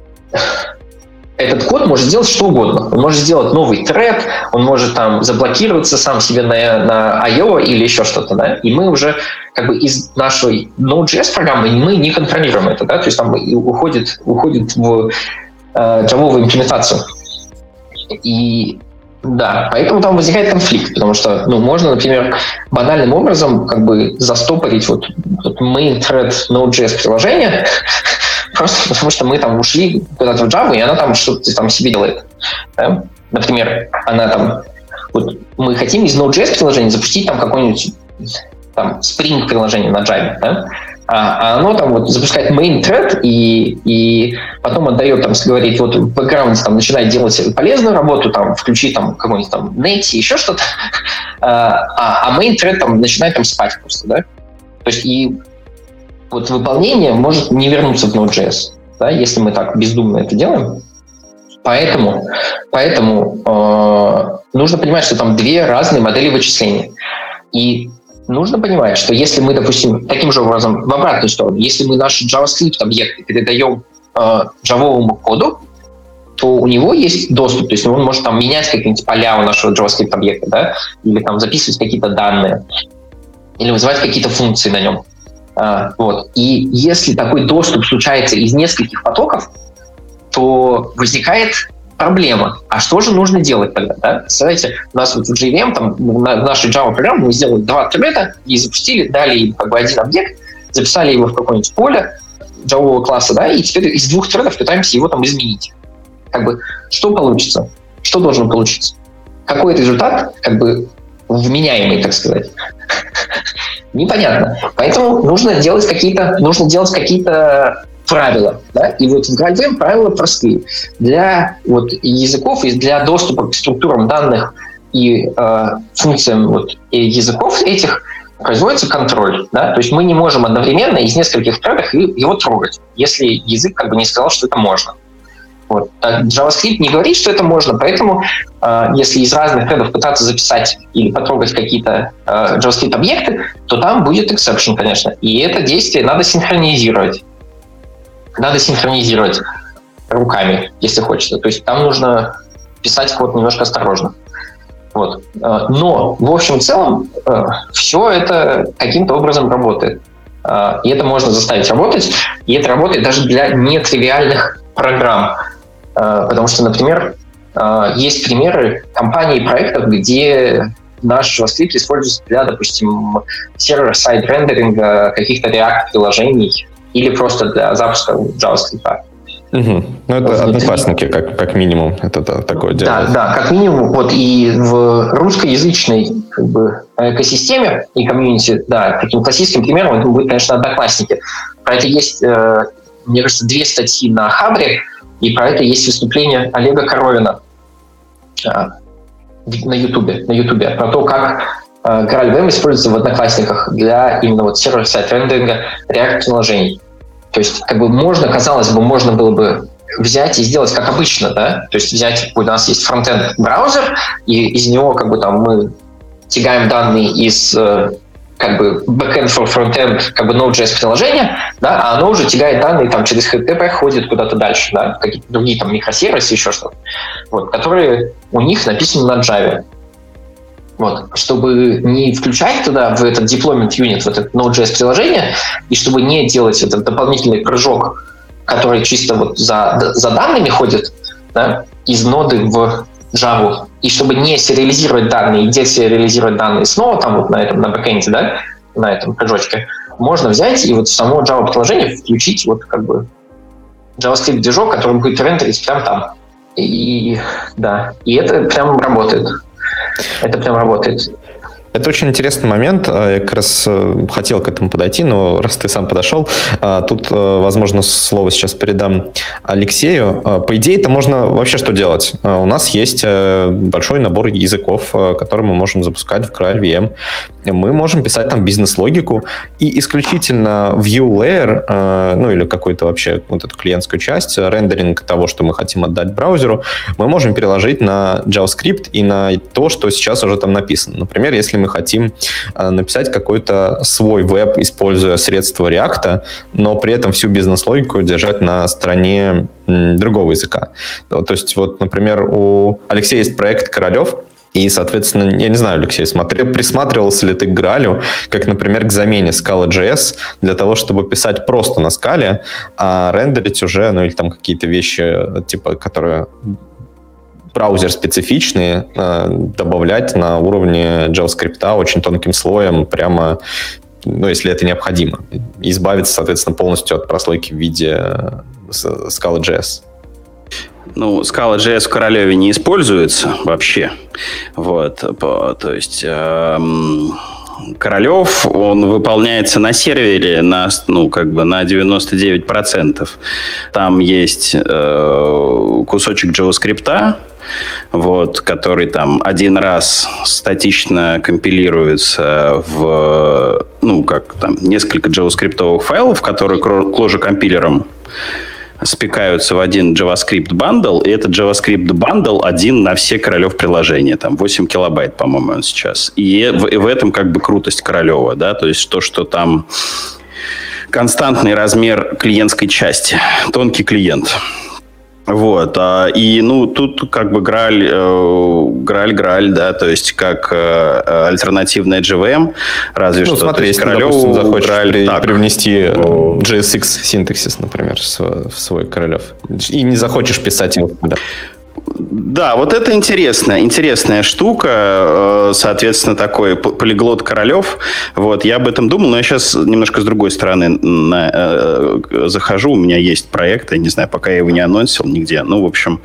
код может сделать что угодно. Он может сделать новый тред, он может там заблокироваться сам себе на I.O. или еще что-то, да, и мы уже как бы из нашей Node.js программы мы не контролируем это, да, то есть там уходит в джавовую имплементацию. И да, поэтому там возникает конфликт, потому что, ну, можно, например, банальным образом как бы застопорить вот main thread Node.js приложение просто потому что мы там ушли куда-то в Java, и она там что-то там себе делает. Да? Например, она там вот мы хотим из Node.js приложения запустить там какое-нибудь там Spring приложение на Java, да? А оно там вот запускает main thread и потом отдает, там, говорит, вот в бэкграунде там начинает делать полезную работу, там, включи там какой-нибудь там Netty, еще что-то, а main thread там начинает там спать просто, да? То есть и вот выполнение может не вернуться в Node.js, да, если мы так бездумно это делаем. Поэтому нужно понимать, что там две разные модели вычисления. И нужно понимать, что если мы, допустим, таким же образом в обратную сторону, если мы наши JavaScript-объекты передаем джавовому коду, то у него есть доступ, то есть он может там менять какие-нибудь поля у нашего JavaScript-объекта, да, или там записывать какие-то данные, или вызывать какие-то функции на нем. Вот. И если такой доступ случается из нескольких потоков, то возникает проблема. А что же нужно делать тогда? Да? Представляете, у нас вот в JVM, там, в нашей Java-программе мы сделали два трета и запустили, дали как бы один объект, записали его в какое-нибудь поле Java класса, да, и теперь из двух тредов пытаемся его там изменить. Как бы, что получится? Что должно получиться? Какой результат, как бы, вменяемый, так сказать? Непонятно. Поэтому нужно делать какие-то правила. Да? И вот в GraalVM правила простые. Для вот, языков и для доступа к структурам данных и функциям вот, и языков этих производится контроль. Да? То есть мы не можем одновременно из нескольких тредов его трогать, если язык как бы не сказал, что это можно. Вот. JavaScript не говорит, что это можно, поэтому если из разных тредов пытаться записать или потрогать какие-то JavaScript-объекты, то там будет exception, конечно. И это действие надо синхронизировать. Надо синхронизировать руками, если хочется. То есть там нужно писать код немножко осторожно. Вот. Но, в общем и целом, все это каким-то образом работает. И это можно заставить работать, и это работает даже для нетривиальных программ. Потому что, например, есть примеры компаний и проектов, где наш JavaScript используется для, допустим, сервер-сайд-рендеринга каких-то React-приложений или просто для запуска JavaScript. Угу. Ну, это Одноклассники, как минимум, это такое дело. Да, как минимум. Вот и в русскоязычной как бы, экосистеме и комьюнити, да, таким классическим примером это будет, конечно, Одноклассники. Про это есть, мне кажется, две статьи на Хабре, и про это есть выступление Олега Коровина на Ютубе, про то, как GraalVM используется в Одноклассниках для именно вот сервер-сайд-рендеринга React-приложений. То есть, как бы можно, казалось бы, можно было бы взять и сделать как обычно, да? То есть взять, у нас есть фронтенд браузер, и из него как бы там мы тягаем данные из как бы backend for frontend, как бы Node.js приложение, да, а оно уже тягает данные там через HTTP, ходит куда-то дальше, да, какие-то другие там микросервисы, еще что-то, вот, которые у них написаны на Java. Вот, чтобы не включать туда, в этот deployment unit, в этот Node.js приложение, и чтобы не делать этот дополнительный прыжок, который чисто вот за данными ходит, да, из ноды в Java, и чтобы не сериализировать данные, десериализировать данные снова там вот на этом, на бэкэнде, да, на этом прыжочке, можно взять и вот в само Java-приложение включить вот как бы JavaScript-движок, который будет рендерить прямо там. И это прям работает. Это очень интересный момент. Я как раз хотел к этому подойти, но раз ты сам подошел, тут, возможно, слово сейчас передам Алексею. По идее, это можно вообще что делать? У нас есть большой набор языков, которые мы можем запускать в GraalVM. Мы можем писать там бизнес-логику и исключительно view layer, ну или какую-то вообще вот эту клиентскую часть, рендеринг того, что мы хотим отдать браузеру, мы можем переложить на JavaScript и на то, что сейчас уже там написано. Например, если мы хотим написать какой-то свой веб, используя средства React, но при этом всю бизнес-логику держать на стороне другого языка. То есть, вот, например, у Алексея есть проект «Королев», и, соответственно, я не знаю, Алексей, присматривался ли ты к Гралю, как, например, к замене Scala.js для того, чтобы писать просто на Scala, а рендерить уже, ну, или там какие-то вещи, типа, которые браузер-специфичные, добавлять на уровне JavaScript очень тонким слоем прямо, ну, если это необходимо. Избавиться, соответственно, полностью от прослойки в виде Scala.js. Ну, Scala.js в Королеве не используется вообще. Вот, то есть Королев, он выполняется на сервере на 99%. Там есть кусочек JavaScript, вот, который там один раз статично компилируется в несколько JavaScript-овых файлов, которые Clojure компилером спекаются в один JavaScript бандл, и этот JavaScript бандл один на все Королев приложения. Там 8 килобайт, по-моему, он сейчас. И в этом как бы крутость Королева, да, то есть то, что там константный размер клиентской части, тонкий клиент. Вот, и, ну, тут как бы Грааль, да, то есть как альтернативная JVM, разве что... Ну, смотри, если, допустим, захочешь привнести JSX синтаксис, например, в свой Королев, и не захочешь писать его... Да. Да, вот это интересная штука, соответственно, такой полиглот Королев. Вот, я об этом думал, но я сейчас немножко с другой стороны захожу. У меня есть проект, я не знаю, пока я его не анонсил нигде. Ну, в общем,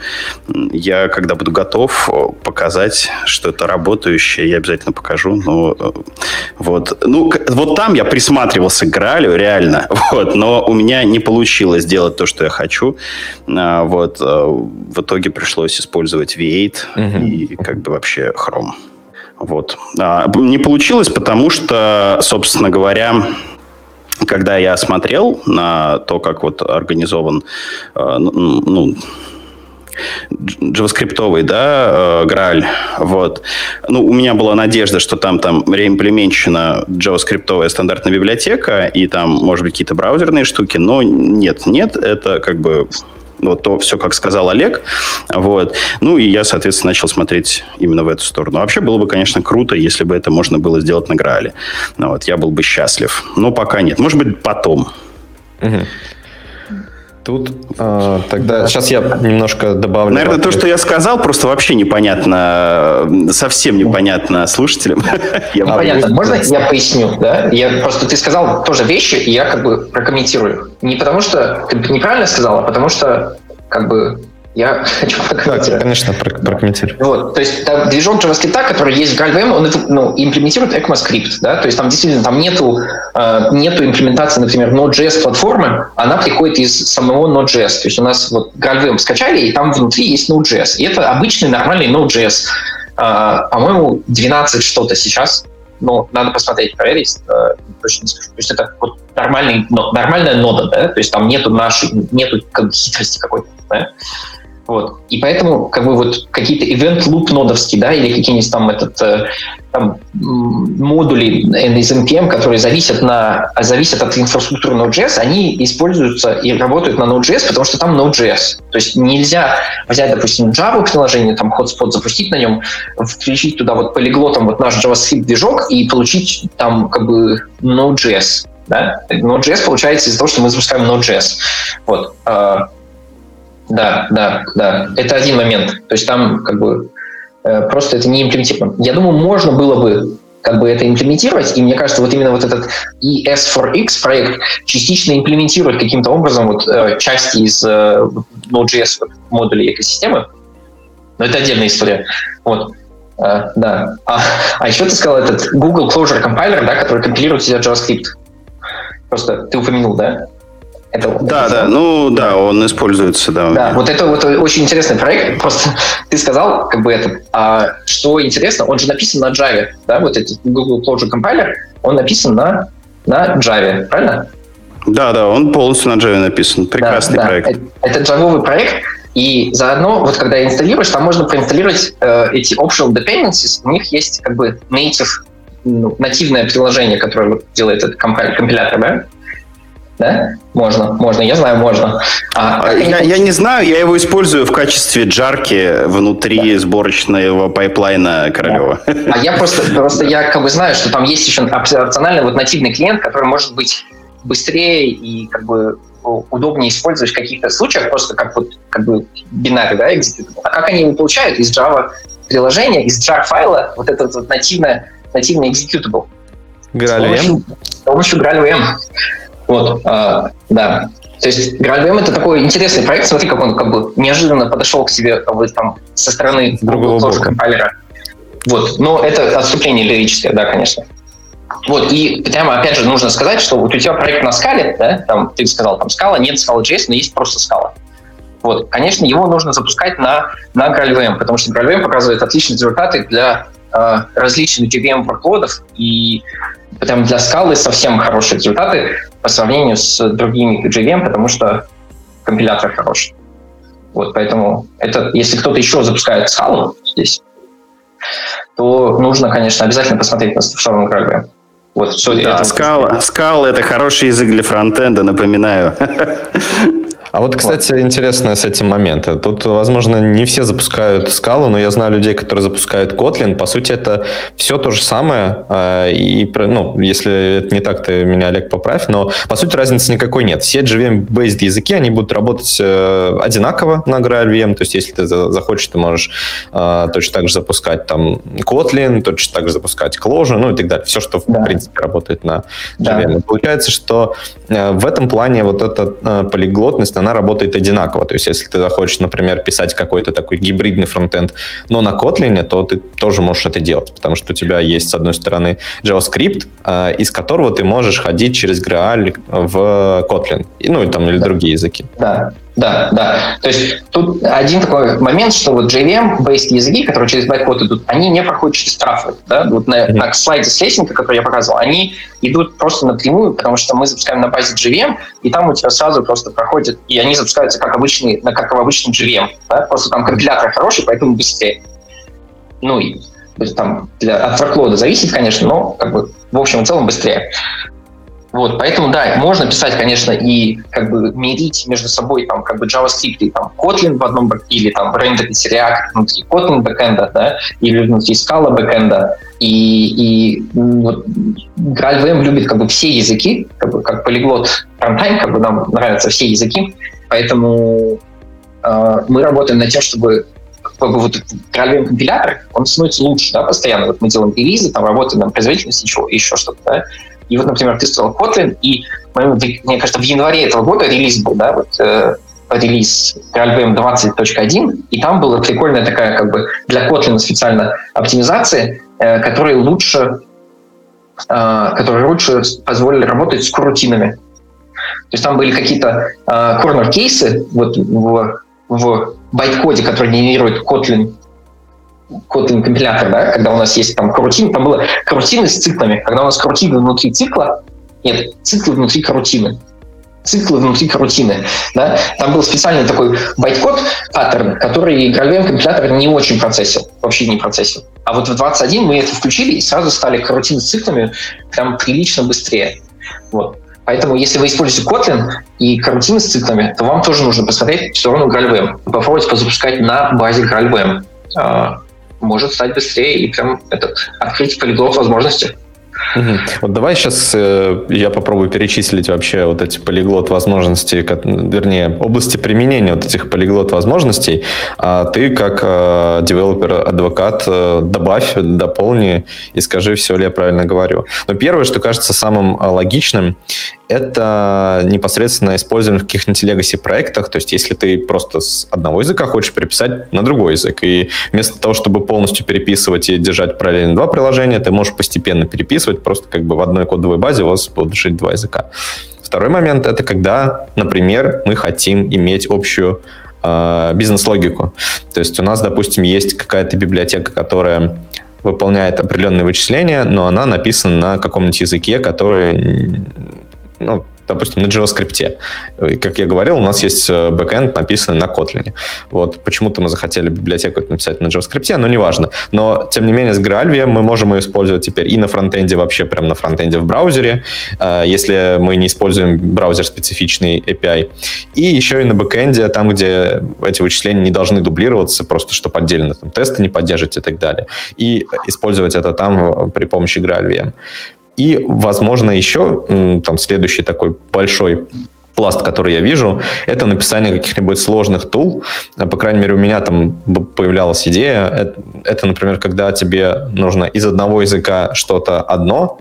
я, когда буду готов показать, что это работающее, я обязательно покажу. Вот там я присматривался к Граалю, реально. Вот, но у меня не получилось сделать то, что я хочу. Вот, в итоге пришлось использовать V8 и как бы вообще Chrome. Вот. Не получилось, потому что, собственно говоря, когда я смотрел на то, как вот организован JavaScript-овый, да, Грааль, вот. Ну, у меня была надежда, что там реимплеменчена JavaScript-овая стандартная библиотека, и там, может быть, какие-то браузерные штуки, но нет, это как бы... Вот то все, как сказал Олег. Вот. Ну, и я, соответственно, начал смотреть именно в эту сторону. Вообще было бы, конечно, круто, если бы это можно было сделать на Граале. Ну, вот, я был бы счастлив. Но пока нет. Может быть, потом. Угу. Тут тогда... Сейчас я немножко добавлю... Наверное, то, что я сказал, просто вообще непонятно, совсем непонятно слушателям. Понятно. Можно я поясню? Да? Просто ты сказал тоже вещи, и я как бы прокомментирую. Не потому что ты неправильно сказал, а потому что как бы я хочу прокомментировать. Конечно, прокомментирую. Вот, то есть там, движок JavaScript, который есть в GraalVM, он имплементирует ECMAScript. Да? То есть там действительно там нету имплементации, например, Node.js платформы, она приходит из самого Node.js. То есть у нас вот GraalVM скачали, и там внутри есть Node.js. И это обычный нормальный Node.js. По-моему, 12 что-то сейчас. Но надо посмотреть, проверить, точно не скажу. То есть это вот нормальная нода, да? То есть там нету как бы хитрости какой-то. Да? Вот. И поэтому как бы вот какие-то event-loop нодовские, да, или какие-нибудь там модули из NPM, которые зависят от инфраструктуры Node.js, они используются и работают на Node.js, потому что там Node.js. То есть нельзя взять, допустим, Java-приложение, там Hotspot запустить на нем, включить туда вот полиглотом вот наш JavaScript-движок и получить там как бы Node.js. Да? Node.js получается из-за того, что мы запускаем Node.js. Вот. Да. Это один момент. То есть там как бы просто это не имплементировано. Я думаю, можно было бы как бы это имплементировать, и мне кажется, вот именно вот этот ES4x проект частично имплементирует каким-то образом вот части из Node.js модулей экосистемы. Но это отдельная история. Вот. Да. А еще ты сказал этот Google Closure Compiler, да, который компилирует у тебя JavaScript. Просто ты упомянул, да? Он используется, да. Да, вот это вот очень интересный проект. Просто ты сказал, как бы это. Что интересно, он же написан на Java, да, вот этот Google Clojure Compiler, он написан на Java, правильно? Да, он полностью на Java написан. Прекрасный проект. Это Java-овый проект, и заодно, вот когда инсталируешь, там можно проинсталлировать эти optional dependencies, у них есть как бы нативное приложение, которое делает этот компилятор, да? Да? Можно, я знаю, можно. Я не знаю, я его использую в качестве джарки внутри сборочного пайплайна Королева. Да. А я просто я как бы знаю, что там есть еще опциональный вот нативный клиент, который может быть быстрее и как бы удобнее использовать в каких-то случаях, просто как бы бинарный, да, экзит. А как они его получают? Из Java приложения, из jar файла вот этот вот нативный executable. GraalVM? С помощью GraalVM. Вот, да. То есть GraalVM — это такой интересный проект. Смотри, как он как бы неожиданно подошел к себе как бы, там, со стороны другого компайлера. Вот. Но это отступление лирическое, да, конечно. Вот, и прямо, опять же, нужно сказать, что вот у тебя проект на Scala, да, там, ты сказал, там, Scala, нет Scala.js, но есть просто Scala. Вот, конечно, его нужно запускать на GraalVM, потому что GraalVM показывает отличные результаты для различных JVM-workloadов, и прям для Scala совсем хорошие результаты по сравнению с другими JVM, потому что компилятор хороший. Вот, поэтому это, если кто-то еще запускает Scala здесь, то нужно, конечно, обязательно посмотреть на сторону GraalVM. Вот, Scala — это хороший язык для фронтенда, напоминаю. А вот, кстати, интересно с этим момент. Тут, возможно, не все запускают Scala, но я знаю людей, которые запускают Kotlin. По сути, это все то же самое. И, ну, если это не так, ты меня, Олег, поправь. Но, по сути, разницы никакой нет. Все GVM-based языки, они будут работать одинаково на GraalVM. То есть, если ты захочешь, ты можешь точно так же запускать там Kotlin, точно так же запускать Clojure, ну и так далее. Все, что, в принципе, работает на GVM. Да. Получается, что в этом плане вот эта полиглотность, она работает одинаково. То есть, если ты захочешь, например, писать какой-то такой гибридный фронтенд, но на Kotlin, то ты тоже можешь это делать, потому что у тебя есть, с одной стороны, JavaScript, из которого ты можешь ходить через Graal в Kotlin, ну, и там, или другие языки. Да. То есть тут один такой момент, что вот JVM-based языки, которые через байткод идут, они не проходят через Truffle. Да? Вот на слайде с лесенкой, который я показывал, они идут просто напрямую, потому что мы запускаем на базе JVM, и там у тебя сразу просто проходят, и они запускаются как в обычном JVM. Да? Просто там компилятор хороший, поэтому быстрее. Ну и там от workload зависит, конечно, но как бы в общем и целом быстрее. Вот, поэтому, да, можно писать, конечно, и как бы мирить между собой там, как бы JavaScript и там, Kotlin в одном или там рендерить React внутри Kotlin бэкэнда, да, или внутри Scala бэкэнда. И вот GraalVM любит как бы все языки, как полиглот runtime, как бы нам нравятся все языки, поэтому мы работаем над тем, чтобы вот GraalVM компилятор, он становится лучше, да, постоянно. Вот мы делаем релизы, там работаем на производительности, еще что-то, да. И вот, например, ты строил Kotlin, и, мне кажется, в январе этого года релиз был, да, вот релиз GraalVM 20.1, и там была прикольная такая, как бы, для Kotlin специально оптимизация, которые лучше позволили работать с корутинами. То есть там были какие-то корнер-кейсы вот в байткоде, который генерирует Kotlin компилятор, да, когда у нас есть там корутины, там было корутины с циклами, когда у нас корутины внутри цикла, нет, циклы внутри корутины. Да? Там был специальный такой байткод паттерн, который GraalVM компилятор не очень процессил, вообще не процессил. А вот в 21 мы это включили и сразу стали корутины с циклами прям прилично быстрее. Вот. Поэтому, если вы используете Kotlin и корутины с циклами, то вам тоже нужно посмотреть в сторону GraalVM и попробовать позапускать на базе GraalVM. Может стать быстрее и прям открыть полиглот возможности. Вот давай сейчас я попробую перечислить вообще вот эти полиглот-возможности, вернее, области применения вот этих полиглот-возможностей. А ты, как девелопер-адвокат, добавь, дополни и скажи, все ли я правильно говорю. Но первое, что кажется самым логичным, это непосредственно использование в каких-нибудь легаси-проектах. То есть, если ты просто с одного языка хочешь переписать на другой язык, и вместо того, чтобы полностью переписывать и держать параллельно два приложения, ты можешь постепенно переписывать, просто как бы в одной кодовой базе у вас будут жить два языка. Второй момент — это когда, например, мы хотим иметь общую бизнес-логику. То есть, у нас, допустим, есть какая-то библиотека, которая выполняет определенные вычисления, но она написана на каком-нибудь языке, который... Ну, допустим, на JavaScript. Как я говорил, у нас есть бэкэнд, написанный на Kotlin. Вот. Почему-то мы захотели библиотеку написать на JavaScript, но неважно. Но, тем не менее, с GraalVM мы можем ее использовать теперь и на фронтенде, вообще прям на фронтенде в браузере, если мы не используем браузер-специфичный API. И еще и на бэкэнде, там, где эти вычисления не должны дублироваться, просто чтобы отдельно там, тесты не поддерживать и так далее. И использовать это там при помощи GraalVM. И, возможно, еще там следующий такой большой пласт, который я вижу, это написание каких-нибудь сложных тул. По крайней мере, у меня там появлялась идея. Это, например, когда тебе нужно из одного языка что-то одно.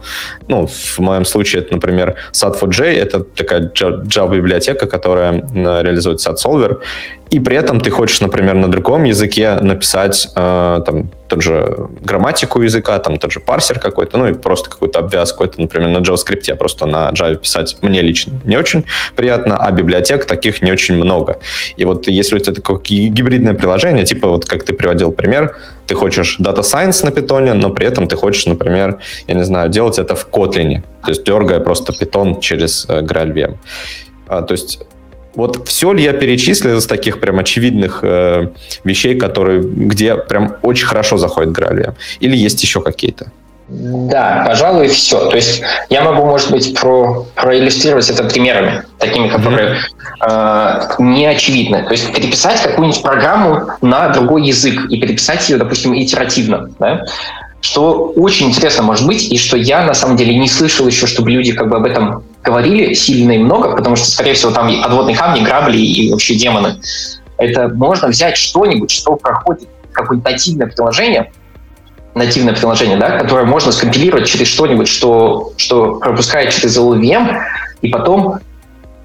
Ну, в моем случае, это, например, SAT4J. Это такая Java-библиотека, которая реализует SAT-солвер. И при этом ты хочешь, например, на другом языке написать там, тот же грамматику языка, там тот же парсер какой-то, ну и просто какую-то обвязку. Это, например, на JavaScript, а просто на Java писать мне лично не очень приятно, а библиотек таких не очень много. И вот если у тебя такое гибридное приложение, типа вот как ты приводил пример, ты хочешь Data Science на Python, но при этом ты хочешь, например, я не знаю, делать это в Kotlin, то есть дергая просто Python через GraalVM. То есть вот все ли я перечислил из таких прям очевидных вещей, где прям очень хорошо заходит GraalVM? Или есть еще какие-то? Да, пожалуй, все. То есть я могу, может быть, проиллюстрировать это примерами, такими, которые не очевидны. То есть переписать какую-нибудь программу на другой язык и переписать ее, допустим, итеративно, да? Что очень интересно может быть, и что я, на самом деле, не слышал еще, чтобы люди как бы об этом говорили сильно и много, потому что, скорее всего, там подводные камни, грабли и вообще демоны. Это можно взять что-нибудь, что проходит, какое-то нативное приложение, да, которое можно скомпилировать через что-нибудь, что пропускает через LLVM, и потом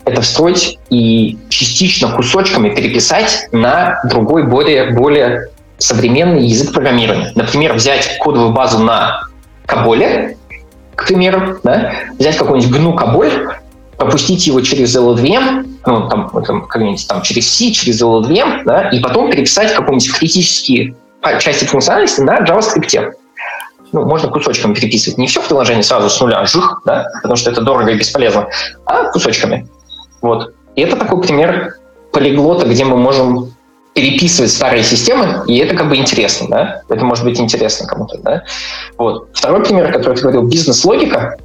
это встроить и частично кусочками переписать на другой, более современный язык программирования. Например, взять кодовую базу на Каболе, к примеру, да, взять какой-нибудь GNU Каболь, пропустить его через LLVM, ну, там как-нибудь там через C, через LLVM, да, и потом переписать какие-нибудь критические части функциональности на JavaScript. Ну, можно кусочками переписывать. Не все в приложении сразу с нуля, жух, да, потому что это дорого и бесполезно, а кусочками. Вот. И это такой пример полиглота, где мы можем переписывать старые системы, и это как бы интересно, да. Это может быть интересно кому-то, да. Вот. Второй пример, который ты говорил, бизнес-логика.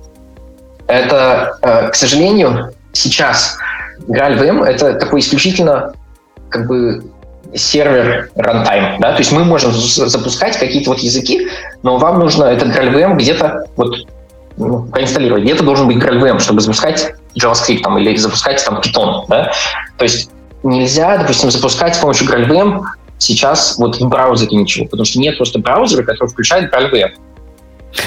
Это, к сожалению, сейчас GraalVM — это такой исключительно как бы сервер рантайм, да, то есть мы можем запускать какие-то вот языки, но вам нужно этот GraalVM где-то вот проинсталлировать, где-то должен быть GraalVM, чтобы запускать JavaScript там, или запускать там Python, да, то есть нельзя, допустим, запускать с помощью GraalVM сейчас вот в браузере ничего, потому что нет просто браузера, который включает GraalVM.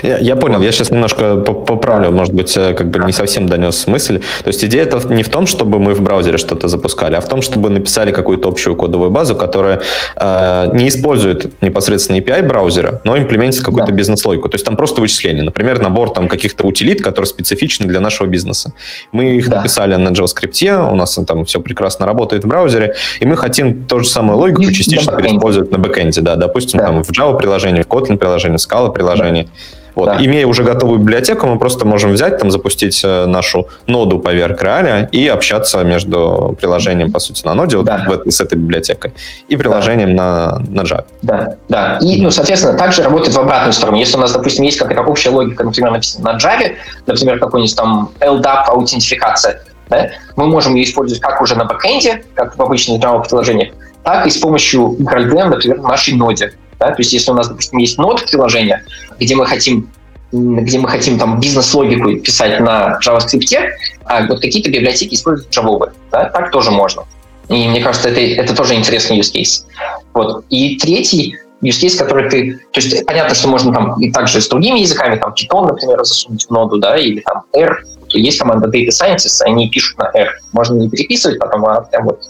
Я понял, я сейчас немножко поправлю, может быть, как бы не совсем донес мысль. То есть идея это не в том, чтобы мы в браузере что-то запускали, а в том, чтобы написали какую-то общую кодовую базу, которая не использует непосредственно API браузера, но имплементит какую-то бизнес-логику. То есть там просто вычисления. Например, набор там каких-то утилит, которые специфичны для нашего бизнеса. Мы их написали на JavaScript, у нас там все прекрасно работает в браузере, и мы хотим ту же самую логику частично переиспользовать на бэкэнде. Да, допустим, там в Java-приложении, в Kotlin-приложении, в Scala-приложении. Вот. Да. Имея уже готовую библиотеку, мы просто можем взять, там, запустить нашу ноду поверх Грааля и общаться между приложением, по сути, на ноде, вот с этой библиотекой, и приложением на Java. Да, да. И, ну, соответственно, также работает в обратную сторону. Если у нас, допустим, есть какая-то общая логика, например, написана на Java, например, какой-нибудь там LDAP-аутентификация, да, мы можем ее использовать как уже на бэкэнде, как в обычных Java-приложениях, так и с помощью GraalVM, например, в нашей ноде. Да? То есть, если у нас, допустим, есть нод-приложение, где мы хотим там бизнес-логику писать на JavaScript, а вот какие-то библиотеки используют Java, да? Так тоже можно. И мне кажется, это тоже интересный use case. Вот. И третий use case, который ты... То есть, понятно, что можно там и также с другими языками, там Python, например, засунуть в ноду, да, или там R. Есть команда Data Scientists, они пишут на R. Можно не переписывать потом, а прям вот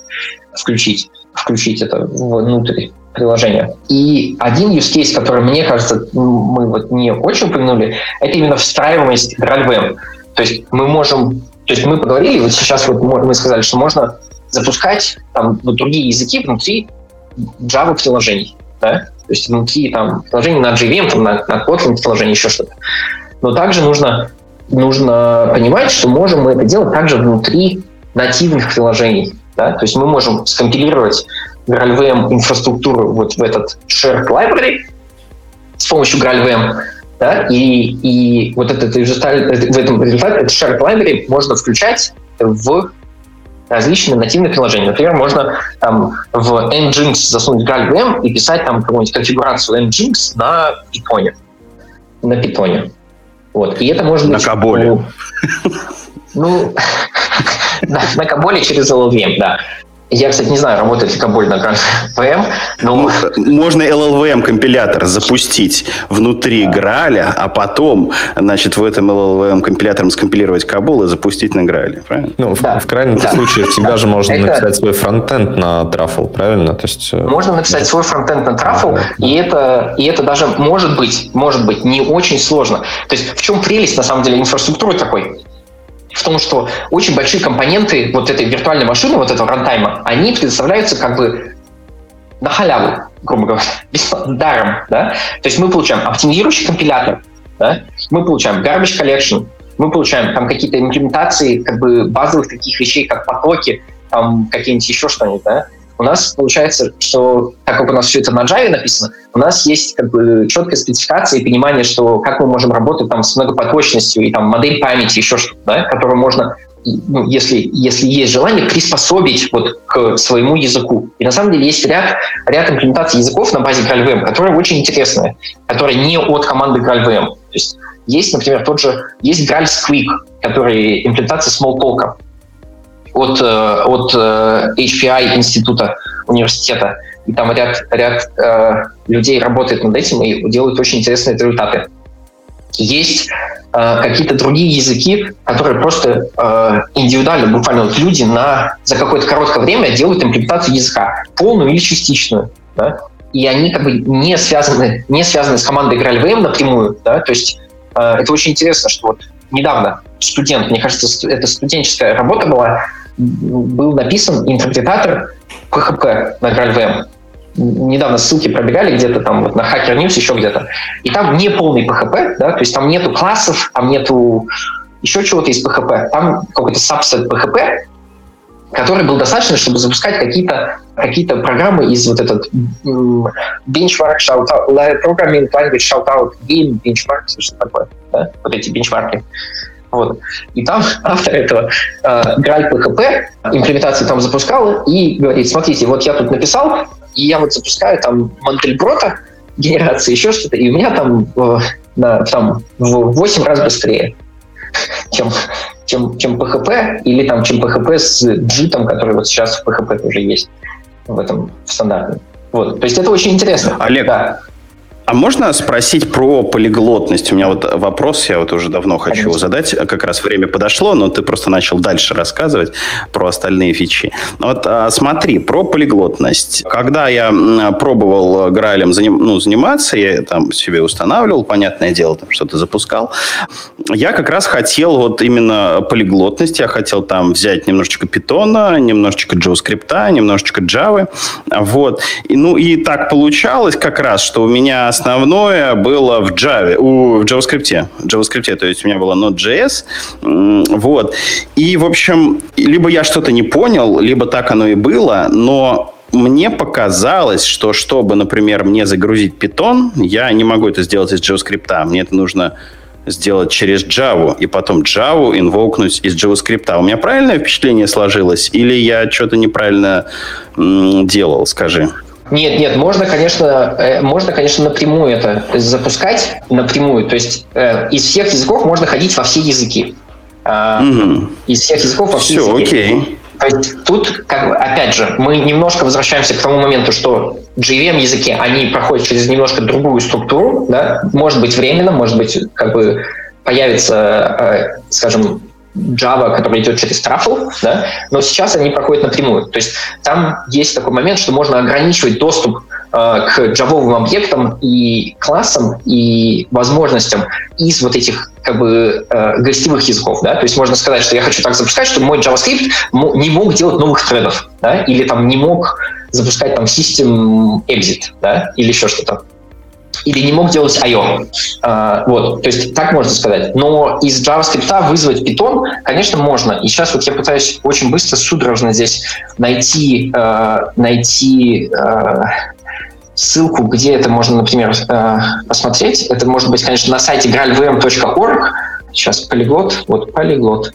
включить это внутрь приложения. И один use case, который, мне кажется, мы вот не очень упомянули, это именно встраиваемость GraalVM. То есть мы можем... То есть мы поговорили, вот сейчас вот мы сказали, что можно запускать там вот другие языки внутри Java-приложений. Да? То есть внутри там приложений на JVM, там, на Kotlin приложений, еще что-то. Но также нужно понимать, что можем мы это делать также внутри нативных приложений. Да? То есть мы можем скомпилировать GraalVM инфраструктуру вот в этот shared library с помощью GraalVM, да? И вот этот в этом результате этот shared library можно включать в различные нативные приложения. Например, можно там в Nginx засунуть GraalVM и писать там какую-нибудь конфигурацию Nginx на Python. Вот. И это можно на Каболе. Ну, на Каболе через LLVM, да. Я, кстати, не знаю, работает ли Каболь на GraalVM, но... Можно LLVM-компилятор запустить внутри Грааля, а потом, значит, в этом LLVM-компилятором скомпилировать Кабол и запустить на Граале, правильно? Ну, в крайнем случае всегда же можно написать свой фронтенд на Truffle, правильно? То есть... Можно написать свой фронтенд на Truffle, и это даже может быть не очень сложно. То есть в чем прелесть, на самом деле, инфраструктуры такой? В том, что очень большие компоненты вот этой виртуальной машины, вот этого рантайма, они предоставляются как бы на халяву, грубо говоря, даром, да? То есть мы получаем оптимизирующий компилятор, да? Мы получаем garbage collection, мы получаем там какие-то имплементации как бы базовых таких вещей, как потоки, там какие-нибудь еще что-нибудь, да? у нас получается, что так как у нас все это на Java написано, у нас есть как бы четкая спецификация и понимание, что как мы можем работать там с многопоточностью и там модель памяти, еще что-то, да, которую можно, ну, если есть желание, приспособить вот к своему языку. И на самом деле есть ряд имплементаций языков на базе GraalVM, которые очень интересные, которые не от команды GraalVM. То есть, например, есть GraalSqueak, который имплементация Smalltalk от HPI института университета. И там ряд людей работает над этим и делают очень интересные результаты. Есть какие-то другие языки, которые просто индивидуально, буквально вот люди за какое-то короткое время делают имплементацию языка, полную или частичную. Да? И они как бы не связаны с командой GraalVM напрямую. Да? То есть это очень интересно, что вот недавно студент, мне кажется, это студенческая работа была, был написан интерпретатор PHP на GraalVM. Недавно ссылки пробегали где-то там вот на Hacker News, еще где-то. И там не полный PHP, да, то есть там нету классов, там нету еще чего-то из PHP. Там какой-то subset PHP, который был достаточно, чтобы запускать какие-то программы из вот этот benchmark, shoutout, programming language, shoutout, game, benchmark, что такое, да? Вот эти бенчмарки. Вот. И там автор этого Graal PHP имплементацию там запускал и говорит: смотрите, вот я тут написал, и я вот запускаю там Мантельброта, генерации, еще что-то, и у меня там в 8 раз быстрее, чем PHP, или там, чем PHP с джитом, который вот сейчас в PHP уже есть в стандартном. Вот. То есть это очень интересно. Олег, да. А можно спросить про полиглотность? У меня вот вопрос, я вот уже давно хочу его задать. Как раз время подошло, но ты просто начал дальше рассказывать про остальные фичи. Вот смотри, про полиглотность. Когда я пробовал Граалем заниматься, я там себе устанавливал, понятное дело, там что-то запускал, я как раз хотел вот именно полиглотность. Я хотел там взять немножечко питона, немножечко JavaScript, немножечко Java. Вот. И так получалось как раз, что у меня основное было в Java, в JavaScript. В JavaScript, то есть у меня было Node.js. Вот. И, в общем, либо я что-то не понял, либо так оно и было, но мне показалось, что чтобы, например, мне загрузить Python, я не могу это сделать из JavaScript. Мне это нужно сделать через Java, и потом Java инвокнуть из JavaScript. У меня правильное впечатление сложилось? Или я что-то неправильно делал, скажи? Нет, можно, конечно, напрямую это запускать, напрямую. То есть из всех языков можно ходить во все языки. Из всех языков во все языки. Окей. То есть тут, опять же, мы немножко возвращаемся к тому моменту, что JVM-языки, они проходят через немножко другую структуру, да? Может быть, временно, может быть, как бы появится, скажем, Java, который идет через Truffle, да? Но сейчас они проходят напрямую. То есть там есть такой момент, что можно ограничивать доступ к джавовым объектам и классам и возможностям из вот этих как бы гостевых языков, да? То есть можно сказать, что я хочу так запускать, чтобы мой JavaScript не мог делать новых тредов, да? Или там не мог запускать там system exit, да? Или еще что-то. Или не мог делать I.O. Вот. То есть так можно сказать. Но из JavaScript вызвать Python, конечно, можно. И сейчас вот я пытаюсь очень быстро, судорожно здесь найти ссылку, где это можно, например, посмотреть. Это может быть, конечно, на сайте graalvm.org. Сейчас полиглот. Вот полиглот.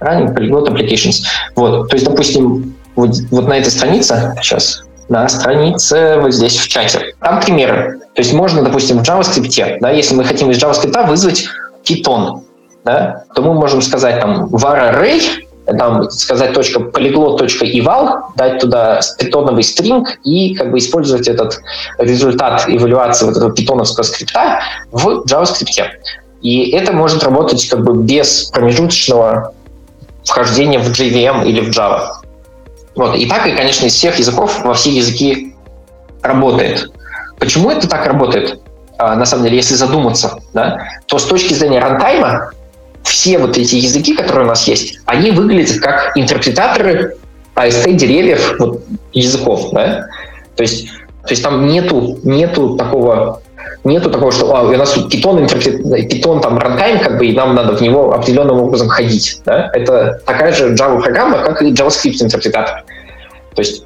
Running Polyglot Applications. Вот. То есть, допустим, вот на этой странице сейчас... На странице вот здесь в чате. Там примеры. То есть можно, допустим, в JavaScript, да, если мы хотим из JavaScript вызвать Python, да, то мы можем сказать там var-array, там сказать .polyglot.eval, дать туда питоновый стринг и как бы использовать этот результат эвалюации вот этого питоновского скрипта в JavaScript. И это может работать как бы без промежуточного вхождения в JVM или в Java. Вот. И так, и, конечно, из всех языков во все языки работает. Почему это так работает? На самом деле, если задуматься, да, то с точки зрения рантайма все вот эти языки, которые у нас есть, они выглядят как интерпретаторы AST-деревьев вот, языков. Да? То есть там нету такого, что у нас тут Python там рантайм, как бы, и нам надо в него определенным образом ходить. Да? Это такая же Java программа, как и JavaScript интерпретатор. То есть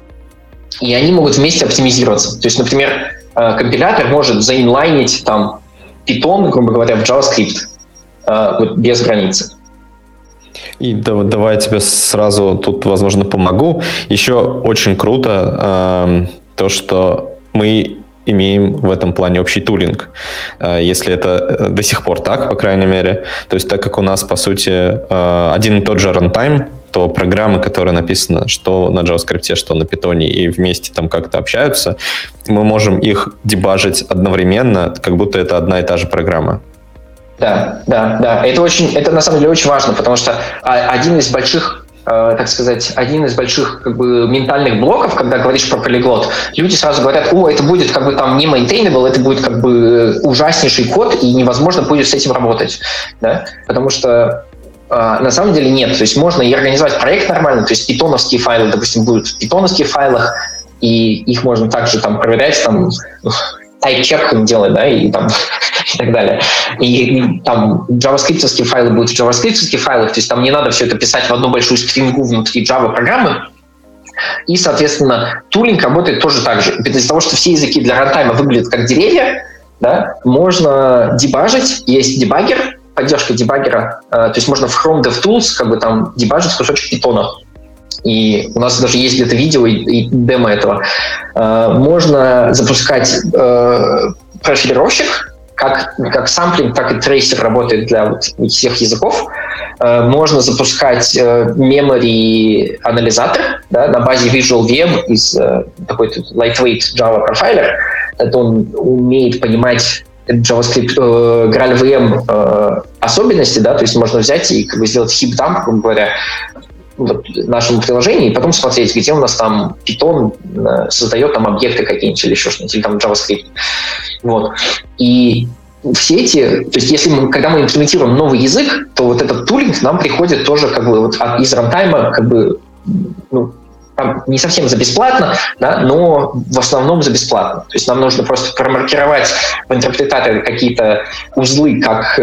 и они могут вместе оптимизироваться. То есть, например, компилятор может заинлайнить там Python, грубо говоря, в JavaScript вот без границы. И давай я тебе сразу тут, возможно, помогу. Еще очень круто то, что мы имеем в этом плане общий тулинг, если это до сих пор так, по крайней мере. То есть так как у нас, по сути, один и тот же рантайм, то программы, которые написаны что на JavaScript, что на Python, и вместе там как-то общаются, мы можем их дебажить одновременно, как будто это одна и та же программа. Да. Это на самом деле очень важно, потому что один из больших, так сказать, как бы ментальных блоков, когда говоришь про полиглот, люди сразу говорят: о, это будет как бы там не maintainable, это будет как бы ужаснейший код, и невозможно будет с этим работать, да? Потому что на самом деле нет, то есть можно и организовать проект нормально, то есть питоновские файлы, допустим, будут в питоновских файлах, и их можно также там проверять, там type-check делать, да, и там и так далее. И там JavaScript-овские файлы будут в JavaScript-овских файлах, то есть там не надо все это писать в одну большую стрингу внутри Java-программы. И, соответственно, тулинг работает тоже так же. Из-за того, что все языки для рантайма выглядят как деревья, да, можно дебажить, есть дебаггер, поддержка дебаггера, то есть можно в Chrome DevTools как бы там дебажить кусочек питона. И у нас даже есть где-то видео и демо этого. Можно запускать профилировщик, как самплинг, так и трейсер работает для вот всех языков. Можно запускать memory анализатор, да, на базе Virtual VM из такой-то lightweight Java профайлер. Это он умеет понимать JavaScript, GraalVM особенности, да, то есть можно взять и как бы сделать хип-дамп, грубо говоря, вот, нашему приложению, и потом смотреть, где у нас там Python создает там объекты какие-нибудь или еще что-нибудь, или там JavaScript. Вот. И все эти, то есть если мы, когда мы имплементируем новый язык, то вот этот тулинг нам приходит тоже как бы вот из рантайма, как бы, ну, там не совсем за бесплатно, да, но в основном за бесплатно. То есть нам нужно просто промаркировать в интерпретаторе какие-то узлы, как,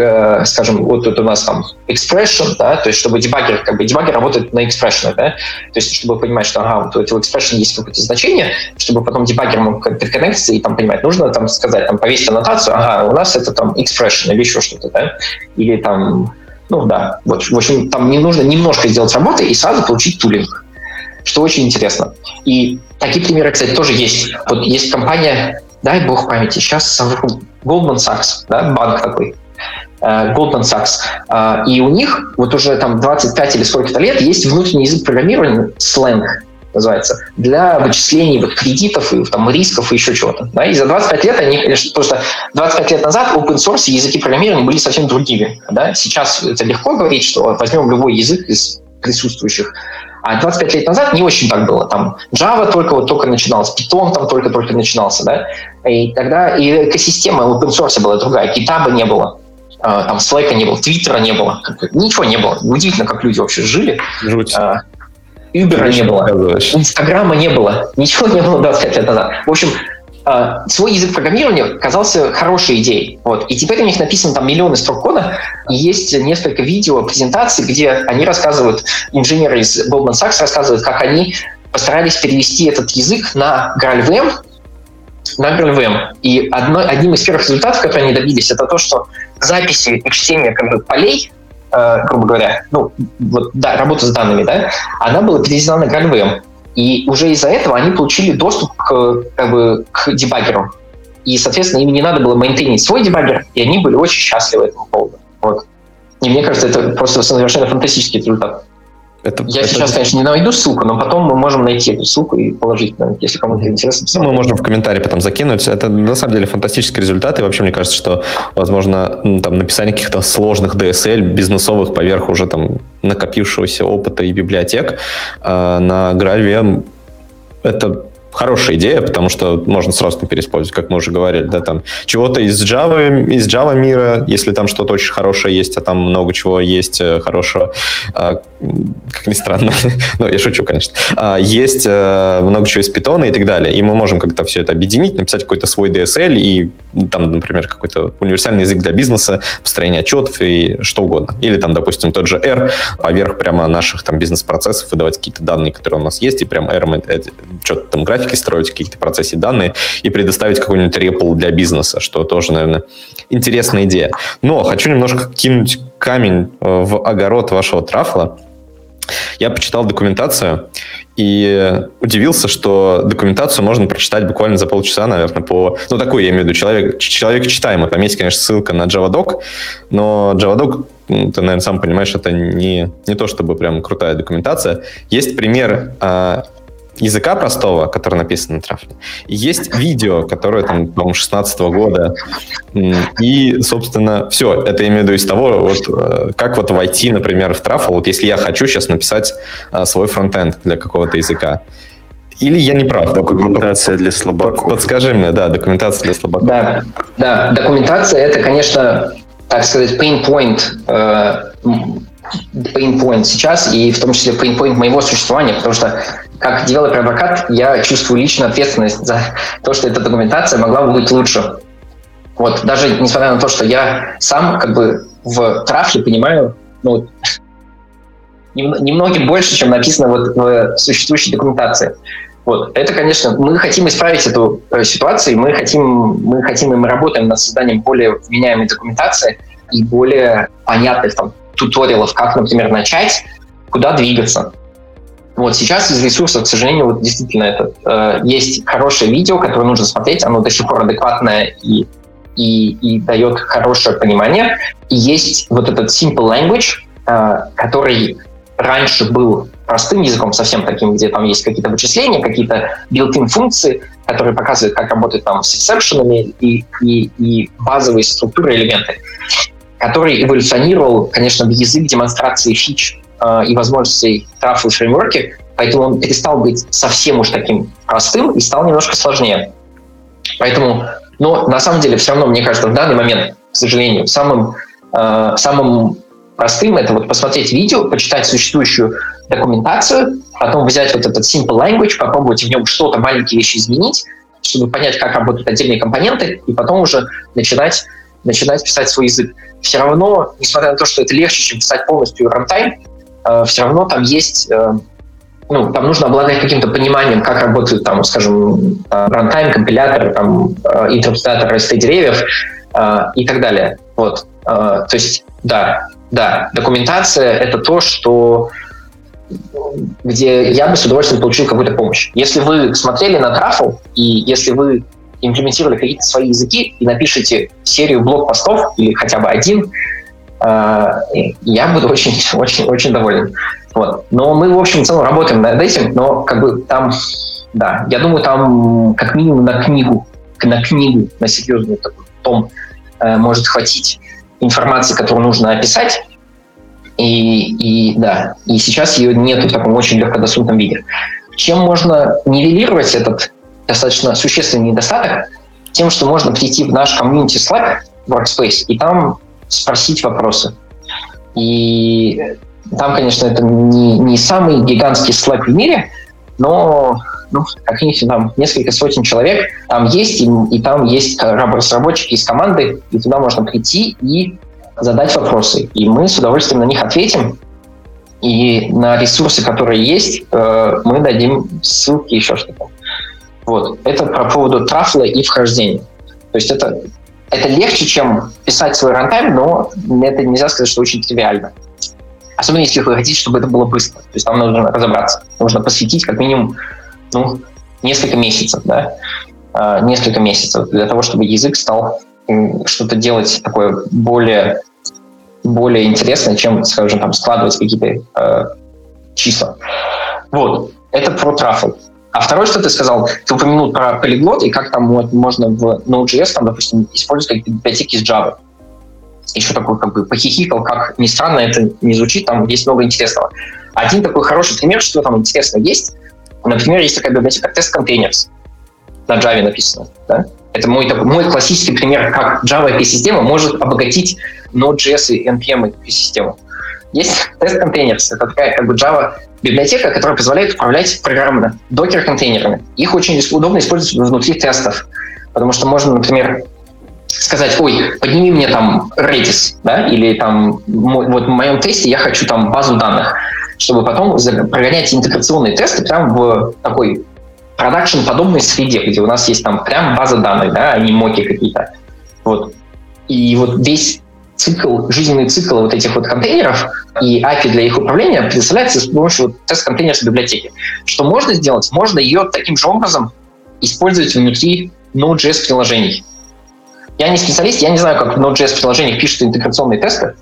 скажем, вот тут у нас там expression, да, то есть чтобы дебаггер, как бы дебаггер работает на expression, да, то есть чтобы понимать, что ага, вот у этого expression есть какое-то значение, чтобы потом дебаггер мог приконнектиться и там понимать, нужно там сказать, там повесить аннотацию, ага, у нас это там expression или еще что-то, да, или там, ну да, вот, в общем, там не нужно немножко сделать работы и сразу получить тулинг, что очень интересно. И такие примеры, кстати, тоже есть. Вот есть компания, дай бог памяти, сейчас совру, Goldman Sachs, да, банк такой, Goldman Sachs. И у них вот уже там 25 или сколько-то лет есть внутренний язык программирования, сленг называется, для вычислений вот кредитов и там рисков и еще чего-то. Да? И за 25 лет они, конечно, просто 25 лет назад open source и языки программирования были совсем другими. Да? Сейчас это легко говорить, что возьмем любой язык из присутствующих. А 25 лет назад не очень так было. Там Java только начинался, Python там только начинался, да. И тогда и экосистема open source была другая, GitHub не было, там Slack не было, Twitter не было, ничего не было. Удивительно, как люди вообще жили. Жуть. Uber не было, Инстаграма не было, ничего не было 25 лет назад. В общем, свой язык программирования казался хорошей идеей. Вот. И теперь у них написано там миллионы строк кода. И есть несколько видео, презентаций, где они рассказывают, инженеры из Goldman Sachs рассказывают, как они постарались перевести этот язык на GraalVM. И одним из первых результатов, которые они добились, это то, что записи HTML как бы полей, грубо говоря, ну, вот, да, работа с данными, да, она была переведена на GraalVM. И уже из-за этого они получили доступ к дебаггеру. И, соответственно, им не надо было мейнтейнить свой дебаггер, и они были очень счастливы этому поводу. Вот. И мне кажется, это просто совершенно фантастический результат. Сейчас, конечно, не найду ссылку, но потом мы можем найти эту ссылку и положить, если кому-то интересно. Мы можем в комментарии потом закинуть. Это, на самом деле, фантастический результат. И вообще, мне кажется, что, возможно, там, написание каких-то сложных DSL, бизнесовых, поверх уже там накопившегося опыта и библиотек на GraalVM — это хорошая идея, потому что можно сразу переиспользовать, как мы уже говорили, да, там чего-то из Java мира, если там что-то очень хорошее есть, а там много чего есть хорошего, как ни странно, ну, я шучу, конечно, есть много чего из Python и так далее, и мы можем как-то все это объединить, написать какой-то свой DSL и там, например, какой-то универсальный язык для бизнеса, построение отчетов и что угодно, или там, допустим, тот же R поверх прямо наших там бизнес-процессов выдавать какие-то данные, которые у нас есть, и прям R мы что-то там график графики строить, какие-то процессы данные и предоставить какой-нибудь REPL для бизнеса, что тоже, наверное, интересная идея. Но хочу немножко кинуть камень в огород вашего Truffle. Я почитал документацию и удивился, что документацию можно прочитать буквально за полчаса, наверное, по... Ну, такую, я имею в виду, человек читаемый. Там есть, конечно, ссылка на JavaDoc, но JavaDoc, ты, наверное, сам понимаешь, это не то чтобы прям крутая документация. Есть пример языка простого, который написан на Truffle. Есть видео, которое там, по-моему, 16-го года. И, собственно, все. Это я имею в виду из того, вот, как вот войти, например, в Truffle. Вот если я хочу сейчас написать свой фронтенд для какого-то языка. Или я не прав? Документация для слабаков. Подскажи мне, да, документация для слабаков. Да, документация — это, конечно, так сказать, pain point сейчас, и в том числе pain point моего существования, потому что как девелопер-адвокат я чувствую личную ответственность за то, что эта документация могла бы быть лучше. Вот, даже несмотря на то, что я сам как бы в Truffle понимаю, ну, немногим больше, чем написано вот в существующей документации. Вот. Это, конечно, мы хотим исправить эту ситуацию, и мы хотим и мы работаем над созданием более вменяемой документации и более понятных там туториалов, как, например, начать, куда двигаться. Вот сейчас из ресурсов, к сожалению, вот действительно есть хорошее видео, которое нужно смотреть, оно до сих пор адекватное и дает хорошее понимание. И есть вот этот simple language, который раньше был простым языком, совсем таким, где там есть какие-то вычисления, какие-то built-in функции, которые показывают, как работать там с эксепшенами и базовые структуры, элементы, который эволюционировал, конечно, в язык демонстрации фич и возможностей Truffle фреймворки, поэтому он перестал быть совсем уж таким простым и стал немножко сложнее. Поэтому, но на самом деле все равно, мне кажется, в данный момент, к сожалению, самым простым это вот посмотреть видео, почитать существующую документацию, потом взять вот этот simple language, попробовать в нем что-то, маленькие вещи изменить, чтобы понять, как работают отдельные компоненты, и потом уже начинать писать свой язык. Все равно, несмотря на то, что это легче, чем писать полностью рантайм, все равно там есть, ну, там нужно обладать каким-то пониманием, как работают там, скажем, рантайм, компилятор, там, интерпретатор RST-деревьев и так далее. Вот. То есть, да, документация — это то, где я бы с удовольствием получил какую-то помощь. Если вы смотрели на Truffle, и если вы имплементировали какие-то свои языки и напишите серию блог-постов или хотя бы один, я буду очень-очень-очень доволен. Вот. Но мы, в общем, в целом работаем над этим, но как бы там, да, я думаю, там как минимум на книгу, на серьезный такой том может хватить информации, которую нужно описать, и сейчас ее нету в таком очень легкодоступном виде. Чем можно нивелировать этот достаточно существенный недостаток? Тем, что можно прийти в наш комьюнити Slack, Workspace, и там спросить вопросы. И там, конечно, это не самый гигантский Slack в мире, но как-нибудь там несколько сотен человек там есть, и там есть разработчики из команды, и туда можно прийти и задать вопросы. И мы с удовольствием на них ответим. И на ресурсы, которые есть, мы дадим ссылки, еще что-то. Вот. Это про поводу Truffle и вхождения. То есть это легче, чем писать свой рантайм, но это нельзя сказать, что очень тривиально. Особенно, если вы хотите, чтобы это было быстро. То есть там нужно разобраться. Нужно посвятить как минимум несколько месяцев. Да? Несколько месяцев для того, чтобы язык стал что-то делать такое более интересное, чем, скажем, там, складывать какие-то числа. Вот. Это про Truffle. А второе, что ты сказал, ты упомянул про полиглот, и как там вот можно в Node.js, там, допустим, использовать какие-то библиотеки из Java. Еще такой как бы похихикал, как ни странно это не звучит, там есть много интересного. Один такой хороший пример, что там интересно есть. Например, есть такая библиотека TestContainers, на Java написано. Да? Это мой классический пример, как Java IP-система может обогатить Node.js и NPM IP-систему. Есть TestContainers, это такая как бы Java библиотека, которая позволяет управлять программно докер-контейнерами. Их очень удобно использовать внутри тестов, потому что можно, например, сказать: ой, подними мне там Redis, да, или там вот в моем тесте я хочу там базу данных, чтобы потом прогонять интеграционные тесты прямо в такой продакшн-подобной среде, где у нас есть там прям база данных, да, а не моки какие-то. Вот. И вот весь цикл, жизненный цикл вот этих вот контейнеров и API для их управления предоставляется с помощью вот тест-контейнерс библиотеки. Что можно сделать? Можно ее таким же образом использовать внутри Node.js приложений. Я не специалист, я не знаю, как в Node.js приложениях пишутся интеграционные тесты.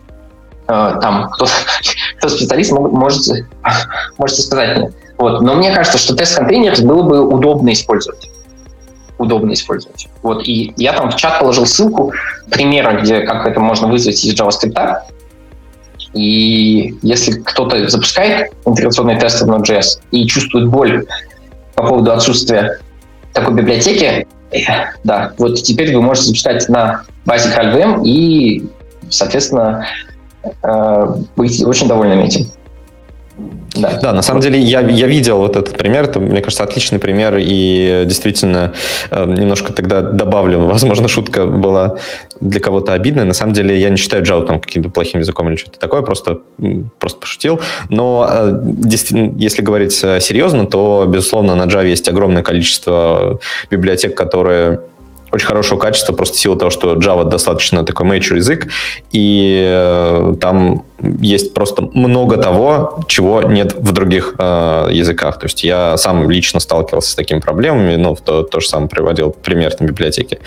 Там кто специалист можете сказать мне. Вот. Но мне кажется, что тест-контейнер было бы удобно использовать. Вот. И я там в чат положил ссылку примера, где как это можно вызвать из JavaScript. И если кто-то запускает интеграционные тесты в Node.js и чувствует боль по поводу отсутствия такой библиотеки, да, вот теперь вы можете запускать на базе GraalVM и, соответственно, быть очень довольными этим. Да. Да, на самом деле я видел вот этот пример, это, мне кажется, отличный пример, и действительно немножко тогда добавлю, возможно, шутка была для кого-то обидная, на самом деле я не считаю Java там каким-то плохим языком или что-то такое, просто пошутил, но если говорить серьезно, то, безусловно, на Java есть огромное количество библиотек, которые очень хорошего качества, просто в силу того, что Java достаточно такой mature язык, и там есть просто много того, чего нет в других языках. То есть я сам лично сталкивался с такими проблемами, ну, то же самое приводил пример там, библиотеки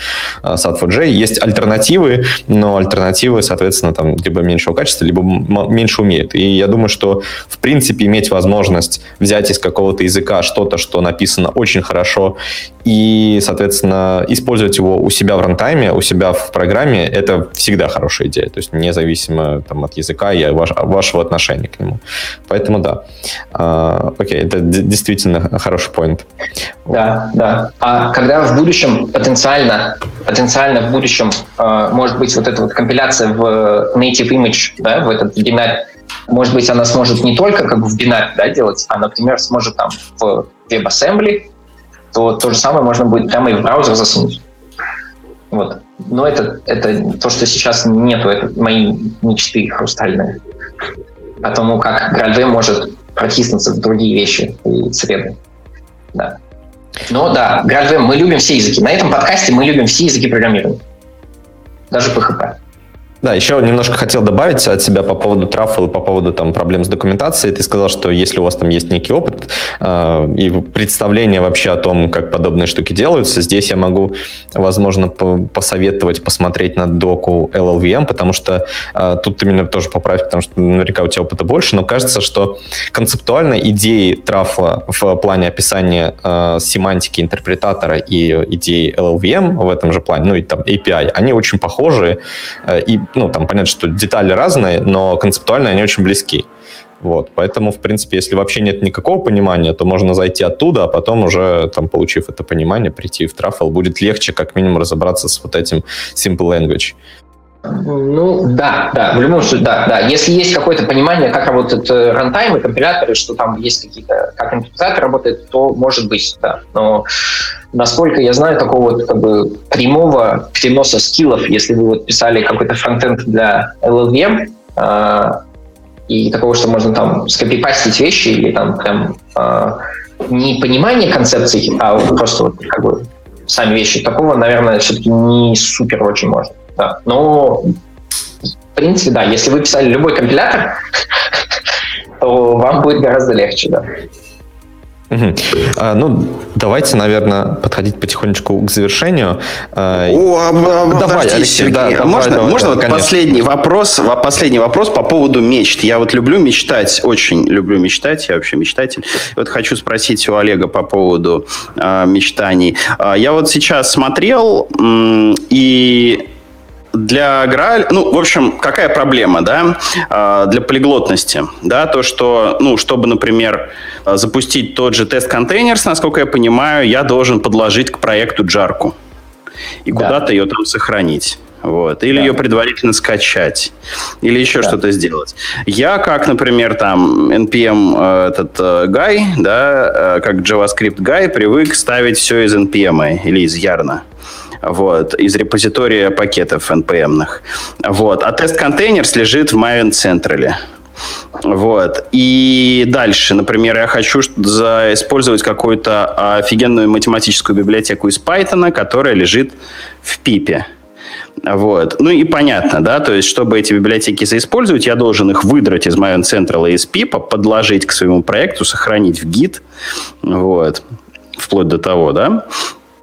SAT4J. Есть альтернативы, но альтернативы, соответственно, там либо меньшего качества, либо меньше умеют. И я думаю, что, в принципе, иметь возможность взять из какого-то языка что-то, что написано очень хорошо, и, соответственно, использовать его у себя в рантайме, у себя в программе, это всегда хорошая идея. То есть независимо там, от языка и вашего отношения к нему. Поэтому да. Окей, это действительно хороший поинт. Да, да. А когда в будущем потенциально в будущем может быть вот эта вот компиляция в native image, да, в этот бинар, может быть, она сможет не только как бы в бинаре, да, делать, а, например, сможет там в WebAssembly, то же самое можно будет прямо и в браузер засунуть. Вот. Но это то, что сейчас нету, это мои мечты хрустальные. О том, как GraalVM может протиснуться в другие вещи и среды. Да. Но да, GraalVM, мы любим все языки. На этом подкасте мы любим все языки программирования. Даже PHP. Да, еще немножко хотел добавить от себя по поводу Truffle, по поводу там, проблем с документацией. Ты сказал, что если у вас там есть некий опыт и представление вообще о том, как подобные штуки делаются, здесь я могу, возможно, посоветовать посмотреть на доку LLVM, потому что тут ты меня тоже поправь, потому что наверняка у тебя опыта больше, но кажется, что концептуально идеи Truffle в плане описания семантики интерпретатора и идеи LLVM в этом же плане, ну и там API, они очень похожи, и ну, там понятно, что детали разные, но концептуально они очень близки. Вот. Поэтому, в принципе, если вообще нет никакого понимания, то можно зайти оттуда, а потом уже, там, получив это понимание, прийти в Truffle. Будет легче, как минимум, разобраться с вот этим simple language. Ну, да, в любом случае, да. Если есть какое-то понимание, как работают рантаймы, компиляторы, что там есть какие-то, как интерпретатор работает, то может быть, да. Но насколько я знаю, такого вот, как бы, прямого переноса скиллов, если вы вот писали какой-то фронтенд для LLVM, и такого, что можно там скопипастить вещи, или там прям не понимание концепций, а просто вот, как бы, сами вещи, такого, наверное, все-таки не супер очень можно. Да. Но, в принципе, да, если вы писали любой компилятор, то вам будет гораздо легче, да. Ну, давайте, наверное, подходить потихонечку к завершению. Давай, Алексей, да, можно вот последний вопрос по поводу мечт. Я вот люблю мечтать, очень люблю мечтать, я вообще мечтатель. Вот хочу спросить у Олега по поводу мечтаний. Я вот сейчас смотрел и... Для Грааль, ну, в общем, какая проблема, да, для полиглотности, да, то, что, ну, чтобы, например, запустить тот же тест-контейнерс, насколько я понимаю, я должен подложить к проекту джарку и куда-то ее там сохранить. Вот. Или ее предварительно скачать, или еще что-то сделать. Я, как, например, там NPM этот guy, да, как JavaScript guy, привык ставить все из NPM или из Ярна. Вот, из репозитория пакетов NPM-ных. Вот. А тест-контейнерс лежит в Maven Central. Вот. И дальше, например, я хочу использовать какую-то офигенную математическую библиотеку из Python, которая лежит в пипе. Вот. Ну и понятно, да, то есть, чтобы эти библиотеки заиспользовать, я должен их выдрать из Maven Central и из пипа, подложить к своему проекту, сохранить в Git, вот, вплоть до того, да,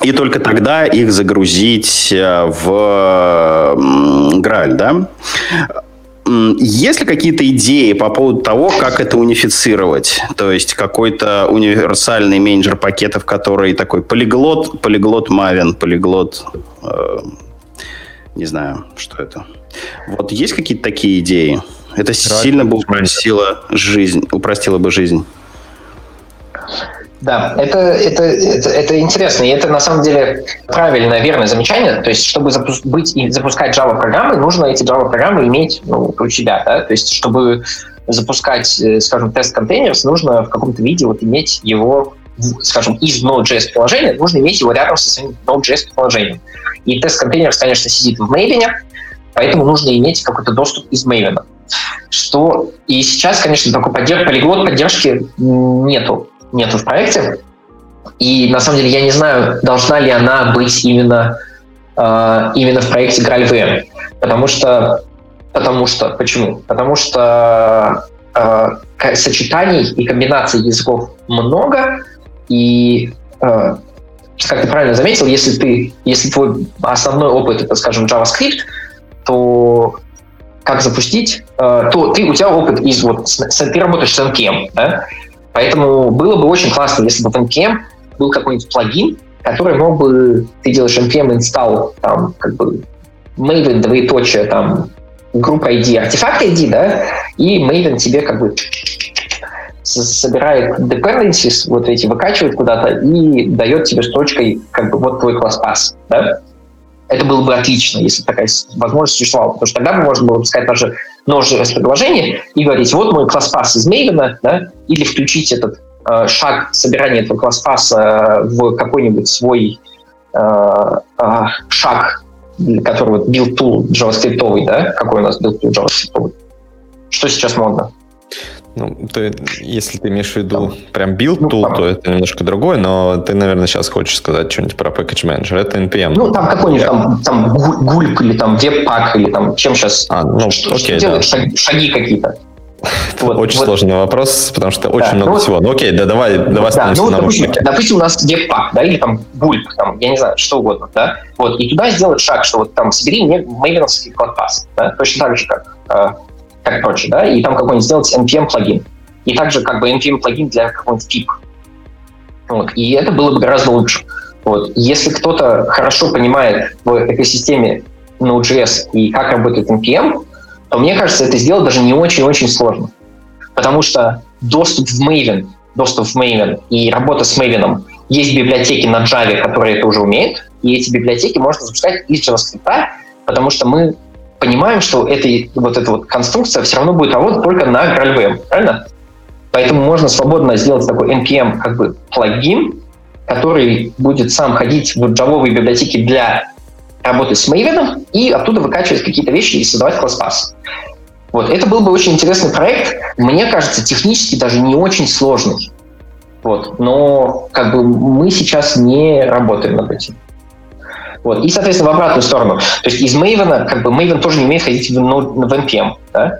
и только тогда их загрузить в Graal, да. Есть ли какие-то идеи по поводу того, как это унифицировать? То есть какой-то универсальный менеджер пакетов, который такой полиглот, полиглот Maven, полиглот... Не знаю, что это. Вот есть какие-то такие идеи? Это сильно бы упростило бы жизнь. Да, это интересно. И это, на самом деле, правильное, верное замечание. То есть, чтобы запускать Java-программы, нужно эти Java-программы иметь, ну, у себя. Да? То есть, чтобы запускать, скажем, TestContainers, нужно в каком-то виде вот иметь его, скажем, из Node.js-приложения, нужно иметь его рядом со своим Node.js-приложением. И TestContainers, конечно, сидит в Maven, поэтому нужно иметь какой-то доступ из Maven. Что и сейчас, конечно, такой полиглот поддержки нету в проекте. И, на самом деле, я не знаю, должна ли она быть именно в проекте GraalVM. Потому что... Почему? Потому что сочетаний и комбинаций языков много, и... Как ты правильно заметил, если твой основной опыт — это, скажем, JavaScript, то как запустить, то у тебя опыт из... Вот, ты работаешь с NPM, да? Поэтому было бы очень классно, если бы в NPM был какой-нибудь плагин, который мог бы... Ты делаешь NPM install, там, как бы, Maven, двоеточие, там, group ID, артефакт ID, да? И Maven тебе, как бы... собирает dependencies, вот эти выкачивает куда-то и дает тебе строчкой, как бы, вот твой класс-пас, да? Это было бы отлично, если бы такая возможность существовала, потому что тогда бы можно было пускать даже Node.js предложение и говорить, вот мой класс-пас из Maven, да? Или включить этот шаг собирания этого класс-паса в какой-нибудь свой шаг, который вот build-tool JavaScript-овый, да? Какой у нас build-tool JavaScript-овый? Что сейчас модно? Ну, ты, если ты имеешь в виду прям build-tool, то это немножко другое, но ты, наверное, сейчас хочешь сказать что-нибудь про package manager. Это NPM. Ну, там какой-нибудь там гульп или там веб-пак, или там чем сейчас... Что делают? Да. Шаги какие-то. Вот, очень сложный вопрос, потому что очень много всего. Ну, окей, давай остановимся на наушнике. Допустим, у нас веб-пак, да, или там гульп, там, я не знаю, что угодно, да. Вот, и туда сделать шаг, что вот там собери мне мейверовский класс-пас, да, точно так же, как прочее, да, и там какой-нибудь сделать NPM-плагин. И также как бы NPM-плагин для какого-нибудь типа. Вот. И это было бы гораздо лучше. Вот. Если кто-то хорошо понимает в экосистеме Node.js и как работает NPM, то, мне кажется, это сделать даже не очень-очень сложно. Потому что доступ в Maven и работа с Maven, есть библиотеки на Java, которые это уже умеют, и эти библиотеки можно запускать из JavaScript, потому что мы понимаем, что эта конструкция все равно будет работать только на GraalVM, правильно? Поэтому можно свободно сделать такой NPM, как бы, плагин, который будет сам ходить в джавовые библиотеки для работы с Maven и оттуда выкачивать какие-то вещи и создавать класс-пас. Вот. Это был бы очень интересный проект. Мне кажется, технически даже не очень сложный. Вот. Но, как бы, мы сейчас не работаем над этим. Вот. И, соответственно, в обратную сторону. То есть из Maven, как бы, Maven тоже не умеет ходить в NPM, да?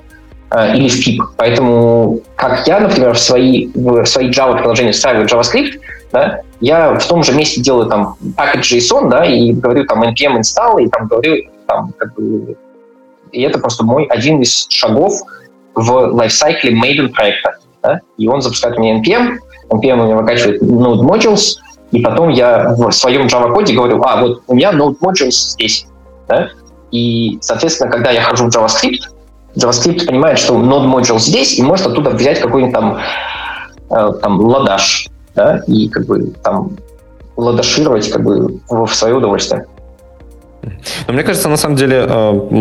Или в PIP. Поэтому, как я, например, в свои Java-приложения встраиваю JavaScript, да, я в том же месте делаю там package.json, да, и говорю там NPM install, и там говорю там, как бы... И это просто мой один из шагов в лайфсайкле Maven проекта. Да? И он запускает у меня NPM у меня выкачивает Node Modules, и потом я в своем Java-коде говорю, вот у меня Node Modules здесь. Да? И, соответственно, когда я хожу в JavaScript понимает, что Node Modules здесь, и может оттуда взять какой-нибудь там ладаш, да? И, как бы, там ладашировать, как бы, в свое удовольствие. Но мне кажется, на самом деле,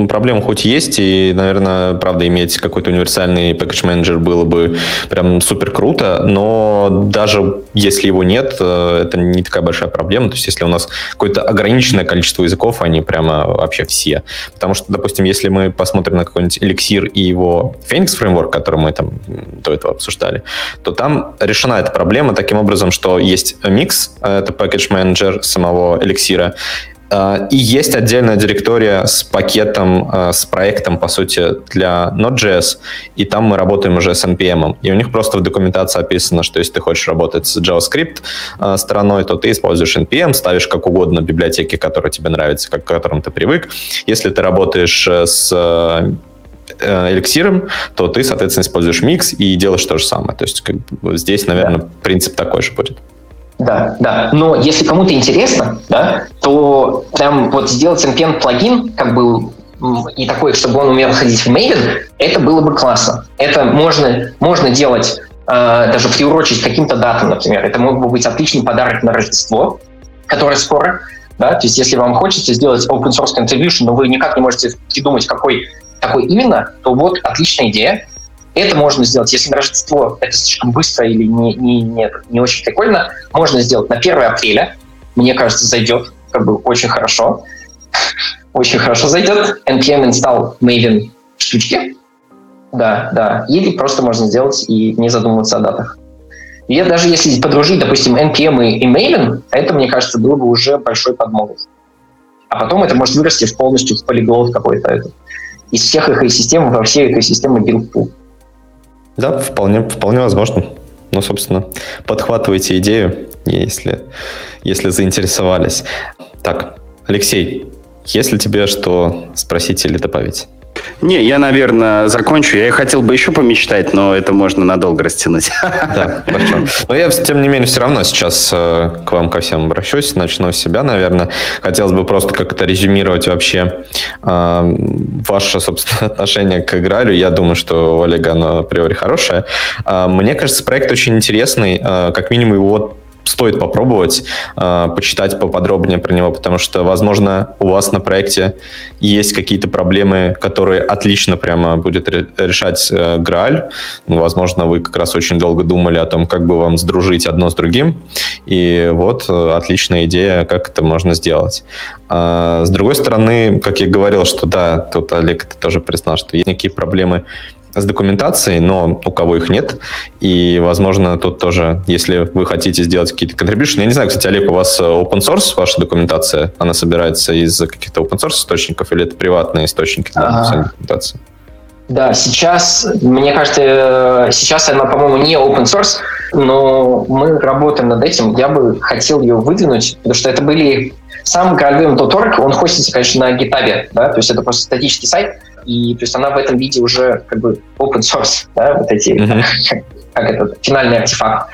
проблема хоть есть, и, наверное, правда, иметь какой-то универсальный пэкэдж-менеджер было бы прям супер круто, но даже если его нет, это не такая большая проблема, то есть если у нас какое-то ограниченное количество языков, они прямо вообще все, потому что, допустим, если мы посмотрим на какой-нибудь эликсир и его Phoenix фреймворк, который мы там до этого обсуждали, то там решена эта проблема таким образом, что есть Mix, это пэкэдж-менеджер самого эликсира, и есть отдельная директория с пакетом, с проектом, по сути, для Node.js, и там мы работаем уже с NPM. И у них просто в документации описано, что если ты хочешь работать с JavaScript стороной, то ты используешь NPM, ставишь как угодно библиотеки, которые тебе нравятся, к которым ты привык. Если ты работаешь с эликсиром, то ты, соответственно, используешь Mix и делаешь то же самое. То есть здесь, наверное, принцип такой же будет. Да, да. Но если кому-то интересно, да, то прям вот сделать NPM-плагин, как бы, и такой, чтобы он умел ходить в Maven, это было бы классно. Это можно делать, даже приурочить к каким-то датам, например. Это мог бы быть отличный подарок на Рождество, которое скоро, да. То есть если вам хочется сделать open source contribution, но вы никак не можете придумать, какой такой именно, то вот отличная идея. Это можно сделать, если на Рождество это слишком быстро или не очень прикольно, можно сделать на 1 апреля. Мне кажется, зайдет как бы очень хорошо. Очень хорошо зайдет. NPM install Maven штучки. Да, да. Или просто можно сделать и не задумываться о датах. И даже если подружить, допустим, NPM и Maven, это, мне кажется, было бы уже большой подмогой. А потом это может вырасти полностью в полиглот какой-то. Из всех экосистем, во все экосистемы build pool. Да, вполне возможно. Ну, собственно, подхватывайте идею, если заинтересовались. Так, Алексей, есть ли тебе что спросить или добавить? Не, я, наверное, закончу. Я хотел бы еще помечтать, но это можно надолго растянуть. Да, хорошо. Но я, тем не менее, все равно сейчас к вам ко всем обращусь. Начну с себя, наверное. Хотелось бы просто как-то резюмировать вообще ваше, собственно, отношение к Гралю. Я думаю, что у Олега оно априори хорошее. Мне кажется, проект очень интересный. Как минимум, его стоит попробовать, почитать поподробнее про него, потому что, возможно, у вас на проекте есть какие-то проблемы, которые отлично прямо будет решать Грааль. Возможно, вы как раз очень долго думали о том, как бы вам сдружить одно с другим. И вот отличная идея, как это можно сделать. С другой стороны, как я говорил, что да, тут Олег тоже признал, что есть некие проблемы с документацией, но у кого их нет. И, возможно, тут тоже, если вы хотите сделать какие-то контрибьюшены, я не знаю, кстати, Олег, у вас open source, ваша документация, она собирается из каких-то open source источников или это приватные источники для документации? Да, сейчас, мне кажется, сейчас она, по-моему, не open source, но мы работаем над этим. Я бы хотел ее выдвинуть, потому что это были... Сам GraalVM.org, он хостится, конечно, на GitHub, да, то есть это просто статический сайт, и то есть она в этом виде уже как бы open source, да, вот эти, как это, финальный артефакт.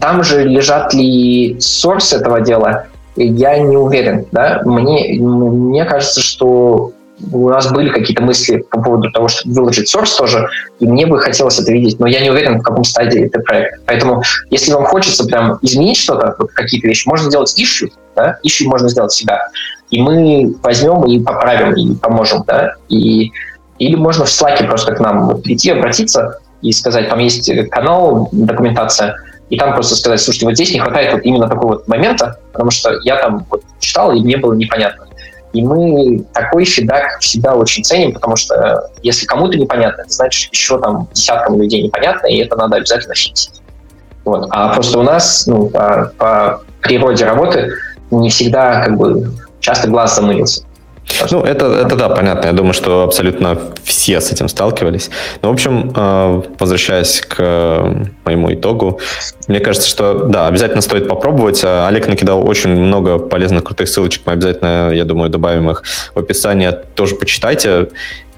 Там же лежат ли source этого дела, я не уверен, да, мне кажется, что у нас были какие-то мысли по поводу того, чтобы выложить source тоже, и мне бы хотелось это видеть, но я не уверен, в каком стадии это проект. Поэтому, если вам хочется прям изменить что-то, вот какие-то вещи, можно сделать issue, да, issue можно сделать всегда. И мы возьмем и поправим, и поможем, да, и или можно в Slack'е просто к нам вот прийти, обратиться и сказать, там есть канал, документация, и там просто сказать, слушайте, вот здесь не хватает вот именно такого вот момента, потому что я там вот читал, и мне было непонятно. И мы такой фидбэк всегда очень ценим, потому что если кому-то непонятно, это значит, еще там десяткам людей непонятно, и это надо обязательно фиксить. Вот. А просто у нас, ну, по природе работы не всегда, как бы, часто глаз замылился. Ну, это да, понятно. Я думаю, что абсолютно все с этим сталкивались. Но, в общем, возвращаясь к моему итогу, мне кажется, что, да, обязательно стоит попробовать. Олег накидал очень много полезных, крутых ссылочек. Мы обязательно, я думаю, добавим их в описание. Тоже почитайте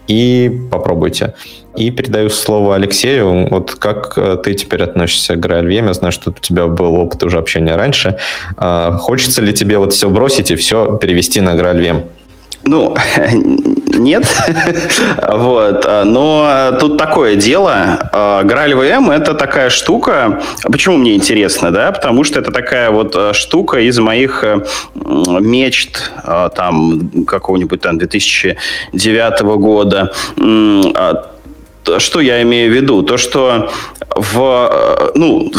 и попробуйте. И передаю слово Алексею. Вот как ты теперь относишься к GraalVM? Я знаю, что у тебя был опыт уже общения раньше. Хочется ли тебе вот все бросить и все перевести на GraalVM? Ну, нет. Вот. Но тут такое дело. GraalVM — это такая штука... Почему мне интересно, да? Потому что это такая вот штука из моих мечт там какого-нибудь там 2009 года. Что я имею в виду? То, что в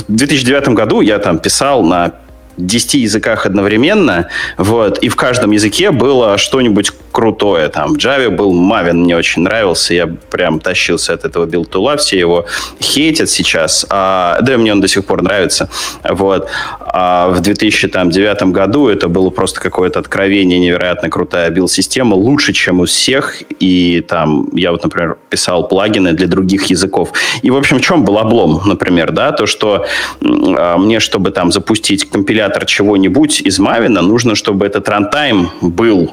2009 году я там писал на 10 языках одновременно, вот, и в каждом языке было что-нибудь крутое. Там в Java был Maven, мне очень нравился, я прям тащился от этого билд-тула, все его хейтят сейчас, да и мне он до сих пор нравится. Вот. А в 2009 году это было просто какое-то откровение, невероятно крутая билд-система, лучше, чем у всех, и там я вот, например, писал плагины для других языков. И, в общем, в чем был облом, например, да, то, что мне, чтобы там запустить компилятор чего-нибудь из Мавина, нужно, чтобы этот рантайм был,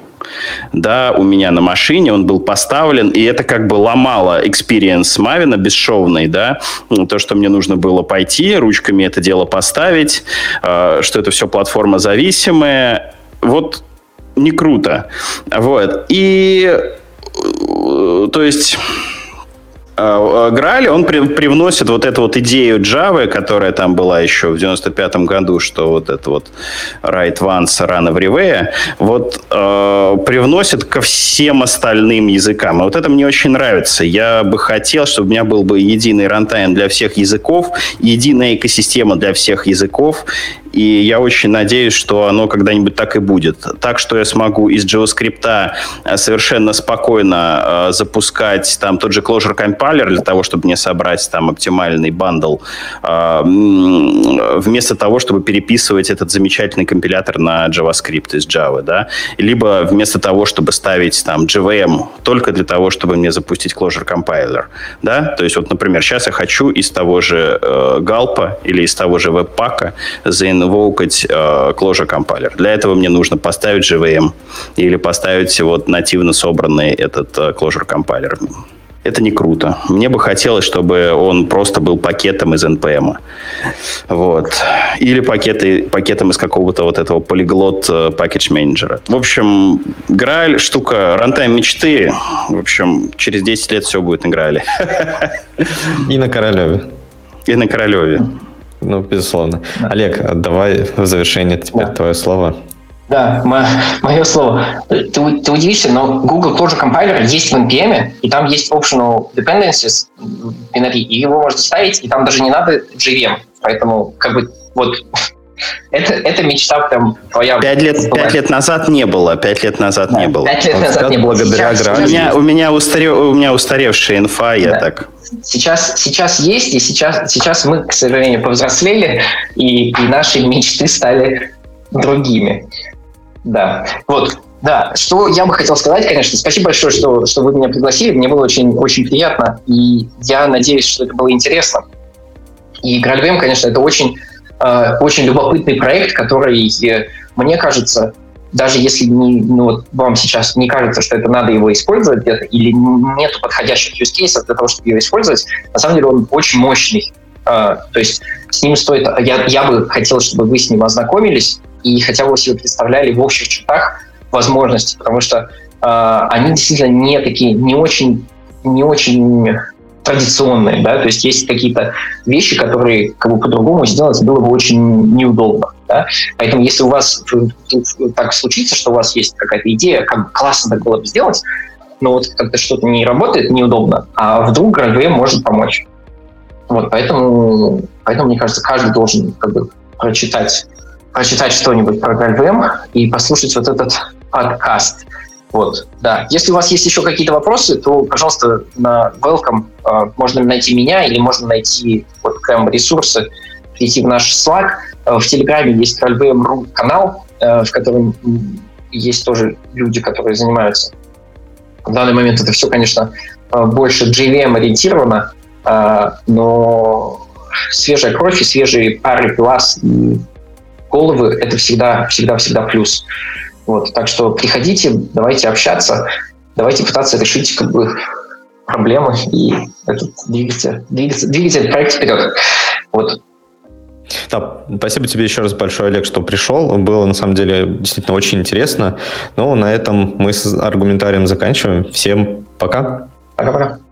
да, у меня на машине, он был поставлен, и это как бы ломало экспириенс Мавина бесшовный, да, то, что мне нужно было пойти, ручками это дело поставить, что это все платформа зависимая, вот не круто, вот, и то есть... Грааль, он привносит вот эту вот идею Java, которая там была еще в 95-м году, что вот это вот write once, run everywhere, вот привносит ко всем остальным языкам. И вот это мне очень нравится. Я бы хотел, чтобы у меня был бы единый рантайм для всех языков, единая экосистема для всех языков. И я очень надеюсь, что оно когда-нибудь так и будет. Так, что я смогу из JavaScript совершенно спокойно запускать там тот же Clojure Compiler для того, чтобы мне собрать там оптимальный бандл, вместо того, чтобы переписывать этот замечательный компилятор на JavaScript из Java, да? Либо вместо того, чтобы ставить там JVM только для того, чтобы мне запустить Clojure Compiler, да? То есть вот, например, сейчас я хочу из того же Галпа или из того же Webpack заинвестировать инвокать Clojure Compiler. Для этого мне нужно поставить JVM или поставить вот нативно собранный этот Clojure Compiler. Это не круто. Мне бы хотелось, чтобы он просто был пакетом из NPM. Вот. Или пакетом из какого-то вот этого полиглот package менеджера. В общем, Грааль — штука рантайм мечты. В общем, через 10 лет все будет на Граале. И на Королеве. И на Королеве. Ну, безусловно. Олег, давай в завершение теперь твое слово. Да, мое слово. Ты удивишься, но Google Clojure Compiler есть в NPM, и там есть optional dependencies в бинарии, и его можно ставить, и там даже не надо JVM. Поэтому, как бы, вот... Это мечта прям твоя. 5 лет назад не было. 5 лет назад не было. 5 лет назад не было. Благодаря Граалю. У меня устаревшая инфа, я так. Сейчас есть, и сейчас мы, к сожалению, повзрослели, и наши мечты стали другими. Да. Вот. Да, что я бы хотел сказать, конечно, спасибо большое, что вы меня пригласили. Мне было очень, очень приятно, и я надеюсь, что это было интересно. И GraalVM, конечно, это очень любопытный проект, который, мне кажется, даже если вам сейчас не кажется, что это надо его использовать где-то, или нет подходящих юзкейсов для того, чтобы его использовать, на самом деле он очень мощный. То есть с ним стоит... Я бы хотел, чтобы вы с ним ознакомились и хотя бы себе представляли в общих чертах возможности, потому что они действительно не такие, не очень традиционные, да, то есть есть какие-то вещи, которые как бы по-другому сделать было бы очень неудобно, да? Поэтому если у вас так случится, что у вас есть какая-то идея, как классно так было бы сделать, но вот как-то что-то не работает, неудобно, а вдруг GraalVM может помочь. Вот, поэтому, мне кажется, каждый должен как бы прочитать что-нибудь про GraalVM и послушать вот этот подкаст. Вот, да. Если у вас есть еще какие-то вопросы, то, пожалуйста, на welcome можно найти меня или можно найти вот прям ресурсы, прийти в наш Slack. В Телеграме есть GraalVM.ru канал, в котором есть тоже люди, которые занимаются. В данный момент это все, конечно, больше JVM ориентировано, но свежая кровь и свежие пары глаз и головы — это всегда плюс. Вот, так что приходите, давайте общаться, давайте пытаться решить как бы проблемы и двигаться этот проект вперед. Вот. Да, спасибо тебе еще раз большое, Олег, что пришел. Было, на самом деле, действительно очень интересно. Ну, на этом мы с аргументарием заканчиваем. Всем пока. Пока-пока.